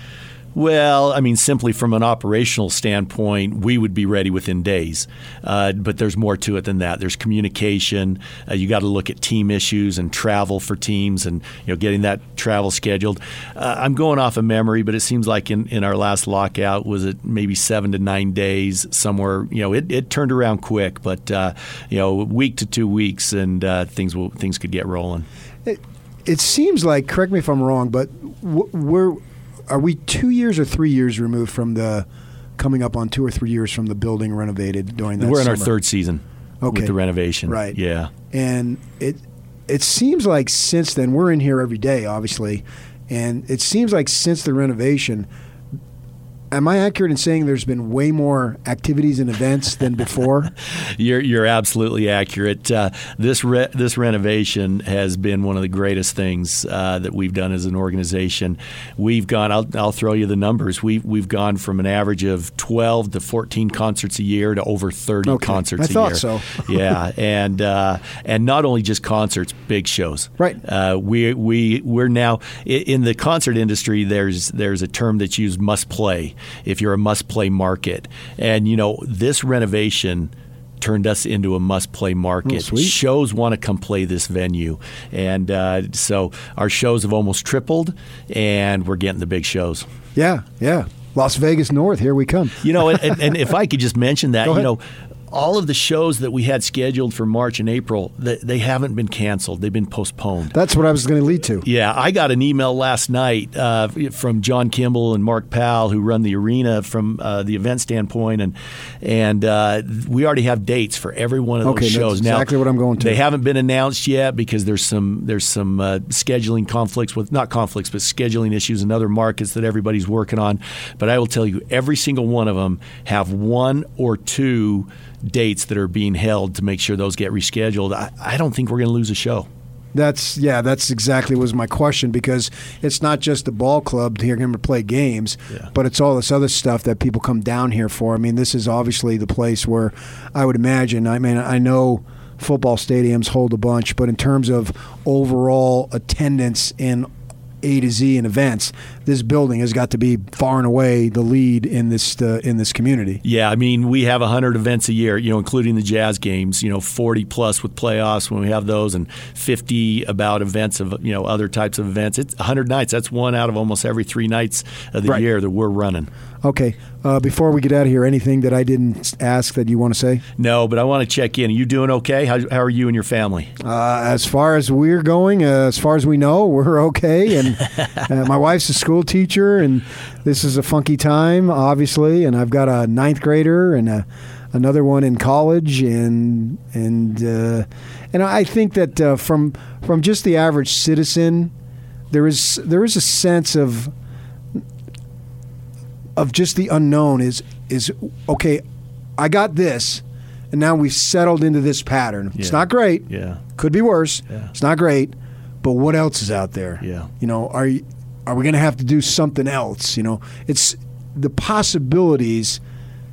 Well, I mean, simply from an operational standpoint, we would be ready within days. Uh, but there's more to it than that. There's communication. Uh, you got to look at team issues and travel for teams, and you know, getting that travel scheduled. Uh, I'm going off of memory, but it seems like in, in our last lockout, was it maybe seven to nine days somewhere? You know, it, it turned around quick, but uh, you know, a week to two weeks, and uh, things will things could get rolling. It, it seems like, correct me if I'm wrong, but w- we're. Are we two years or three years removed from the coming up on two or three years from the building renovated during that summer? We're in our third season okay. with the renovation. Right. Yeah. And it it seems like since then, we're in here every day, obviously, and it seems like since the renovation, am I accurate in saying there's been way more activities and events than before? you're you're absolutely accurate. Uh, this re- this renovation has been one of the greatest things uh, that we've done as an organization. We've gone. I'll, I'll throw you the numbers. We've we've gone from an average of twelve to fourteen concerts a year to over thirty okay. concerts I a year. I thought so. yeah, and uh, and not only just concerts, big shows. Right. Uh, we we we're now in the concert industry. There's there's a term that's used, must play. If you're a must-play market. And, you know, this renovation turned us into a must-play market. Oh, shows want to come play this venue. And uh, so our shows have almost tripled, and we're getting the big shows. Yeah, yeah. Las Vegas North, here we come. You know, and, and if I could just mention that, you know, all of the shows that we had scheduled for March and April, they haven't been canceled. They've been postponed. That's what I was going to lead to. Yeah. I got an email last night uh, from John Kimball and Mark Powell, who run the arena from uh, the event standpoint, and and uh, we already have dates for every one of those okay, shows. That's exactly now, what I'm going to. They haven't been announced yet because there's some there's some uh, scheduling conflicts with, not conflicts, but scheduling issues in other markets that everybody's working on. But I will tell you, every single one of them have one or two dates that are being held to make sure those get rescheduled. I, I don't think we're going to lose a show. That's yeah. That's exactly was my question, because it's not just the ball club to hear him play games, yeah. but it's all this other stuff that people come down here for. I mean, this is obviously the place where I would imagine. I mean, I know football stadiums hold a bunch, but in terms of overall attendance in A to Z in events, this building has got to be far and away the lead in this uh, in this community. Yeah, I mean, we have one hundred events a year, you know, including the Jazz games, you know, forty plus with playoffs when we have those, and fifty about events of, you know, other types of events. It's one hundred nights. That's one out of almost every three nights of the right. year that we're running. Okay. Uh, before we get out of here, anything that I didn't ask that you want to say? No, but I want to check in. Are you doing okay? How, how are you and your family? Uh, as far as we're going, uh, as far as we know, we're okay. And uh, my wife's a school teacher, and this is a funky time, obviously. And I've got a ninth grader and a, another one in college, and and uh, and I think that uh, from from just the average citizen, there is there is a sense of. Of just the unknown is, is okay, I got this, and now we've settled into this pattern. Yeah. It's not great. Yeah. Could be worse. Yeah. It's not great, but what else is out there? Yeah. You know, are you, are we going to have to do something else? You know, it's the possibilities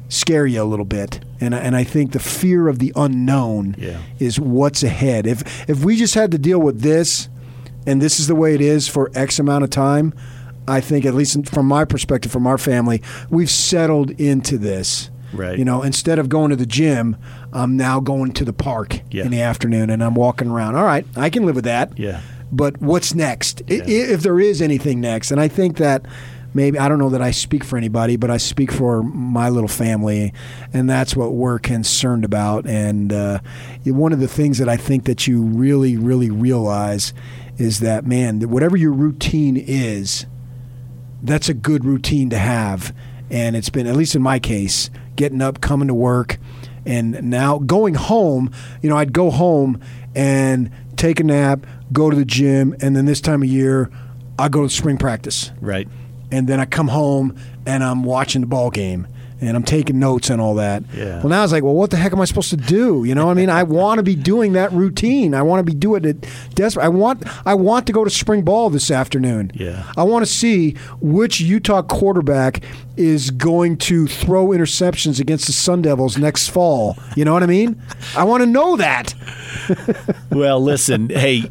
scare you a little bit, and and I think the fear of the unknown yeah. is what's ahead. If if we just had to deal with this, and this is the way it is for X amount of time, I think, at least from my perspective, from our family, we've settled into this. Right. You know, instead of going to the gym, I'm now going to the park yeah. in the afternoon, and I'm walking around. All right, I can live with that. Yeah. But what's next? Yeah. If there is anything next. And I think that maybe, I don't know that I speak for anybody, but I speak for my little family, and that's what we're concerned about. And uh, one of the things that I think that you really, really realize is that, man, whatever your routine is, that's a good routine to have. And it's been, at least in my case, getting up, coming to work, and now going home. You know, I'd go home and take a nap, go to the gym, and then this time of year, I go to spring practice. Right. And then I come home, and I'm watching the ball game, and I'm taking notes and all that. Yeah. Well, now it's like, well, what the heck am I supposed to do? You know, I mean, I want to be doing that routine. I want to be doing it desperate. I want, I want to go to spring ball this afternoon. Yeah. I want to see which Utah quarterback is going to throw interceptions against the Sun Devils next fall. You know what I mean? I want to know that. Well, listen, hey,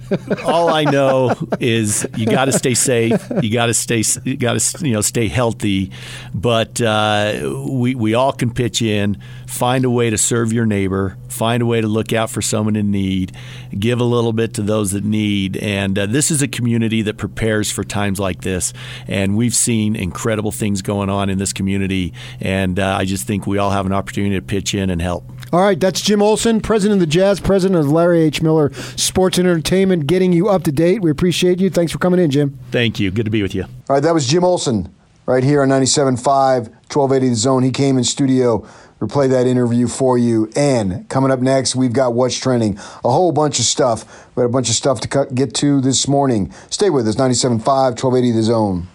all I know is you got to stay safe. You got to stay, you got to, you know, stay healthy. But uh, we we all can pitch in, find a way to serve your neighbor, find a way to look out for someone in need, give a little bit to those that need. And uh, this is a community that prepares for times like this. And we've seen incredible things going on in this community. And uh, I just think we all have an opportunity to pitch in and help. All right, that's Jim Olson, president of the Jazz, president of Larry H. Miller Sports and Entertainment, getting you up to date. We appreciate you. Thanks for coming in, Jim. Thank you. Good to be with you. All right, that was Jim Olson right here on ninety-seven point five, twelve eighty The Zone. He came in studio. We'll play that interview for you. And coming up next, we've got What's Trending, a whole bunch of stuff. We've got a bunch of stuff to get to this morning. Stay with us, ninety-seven point five, twelve eighty The Zone.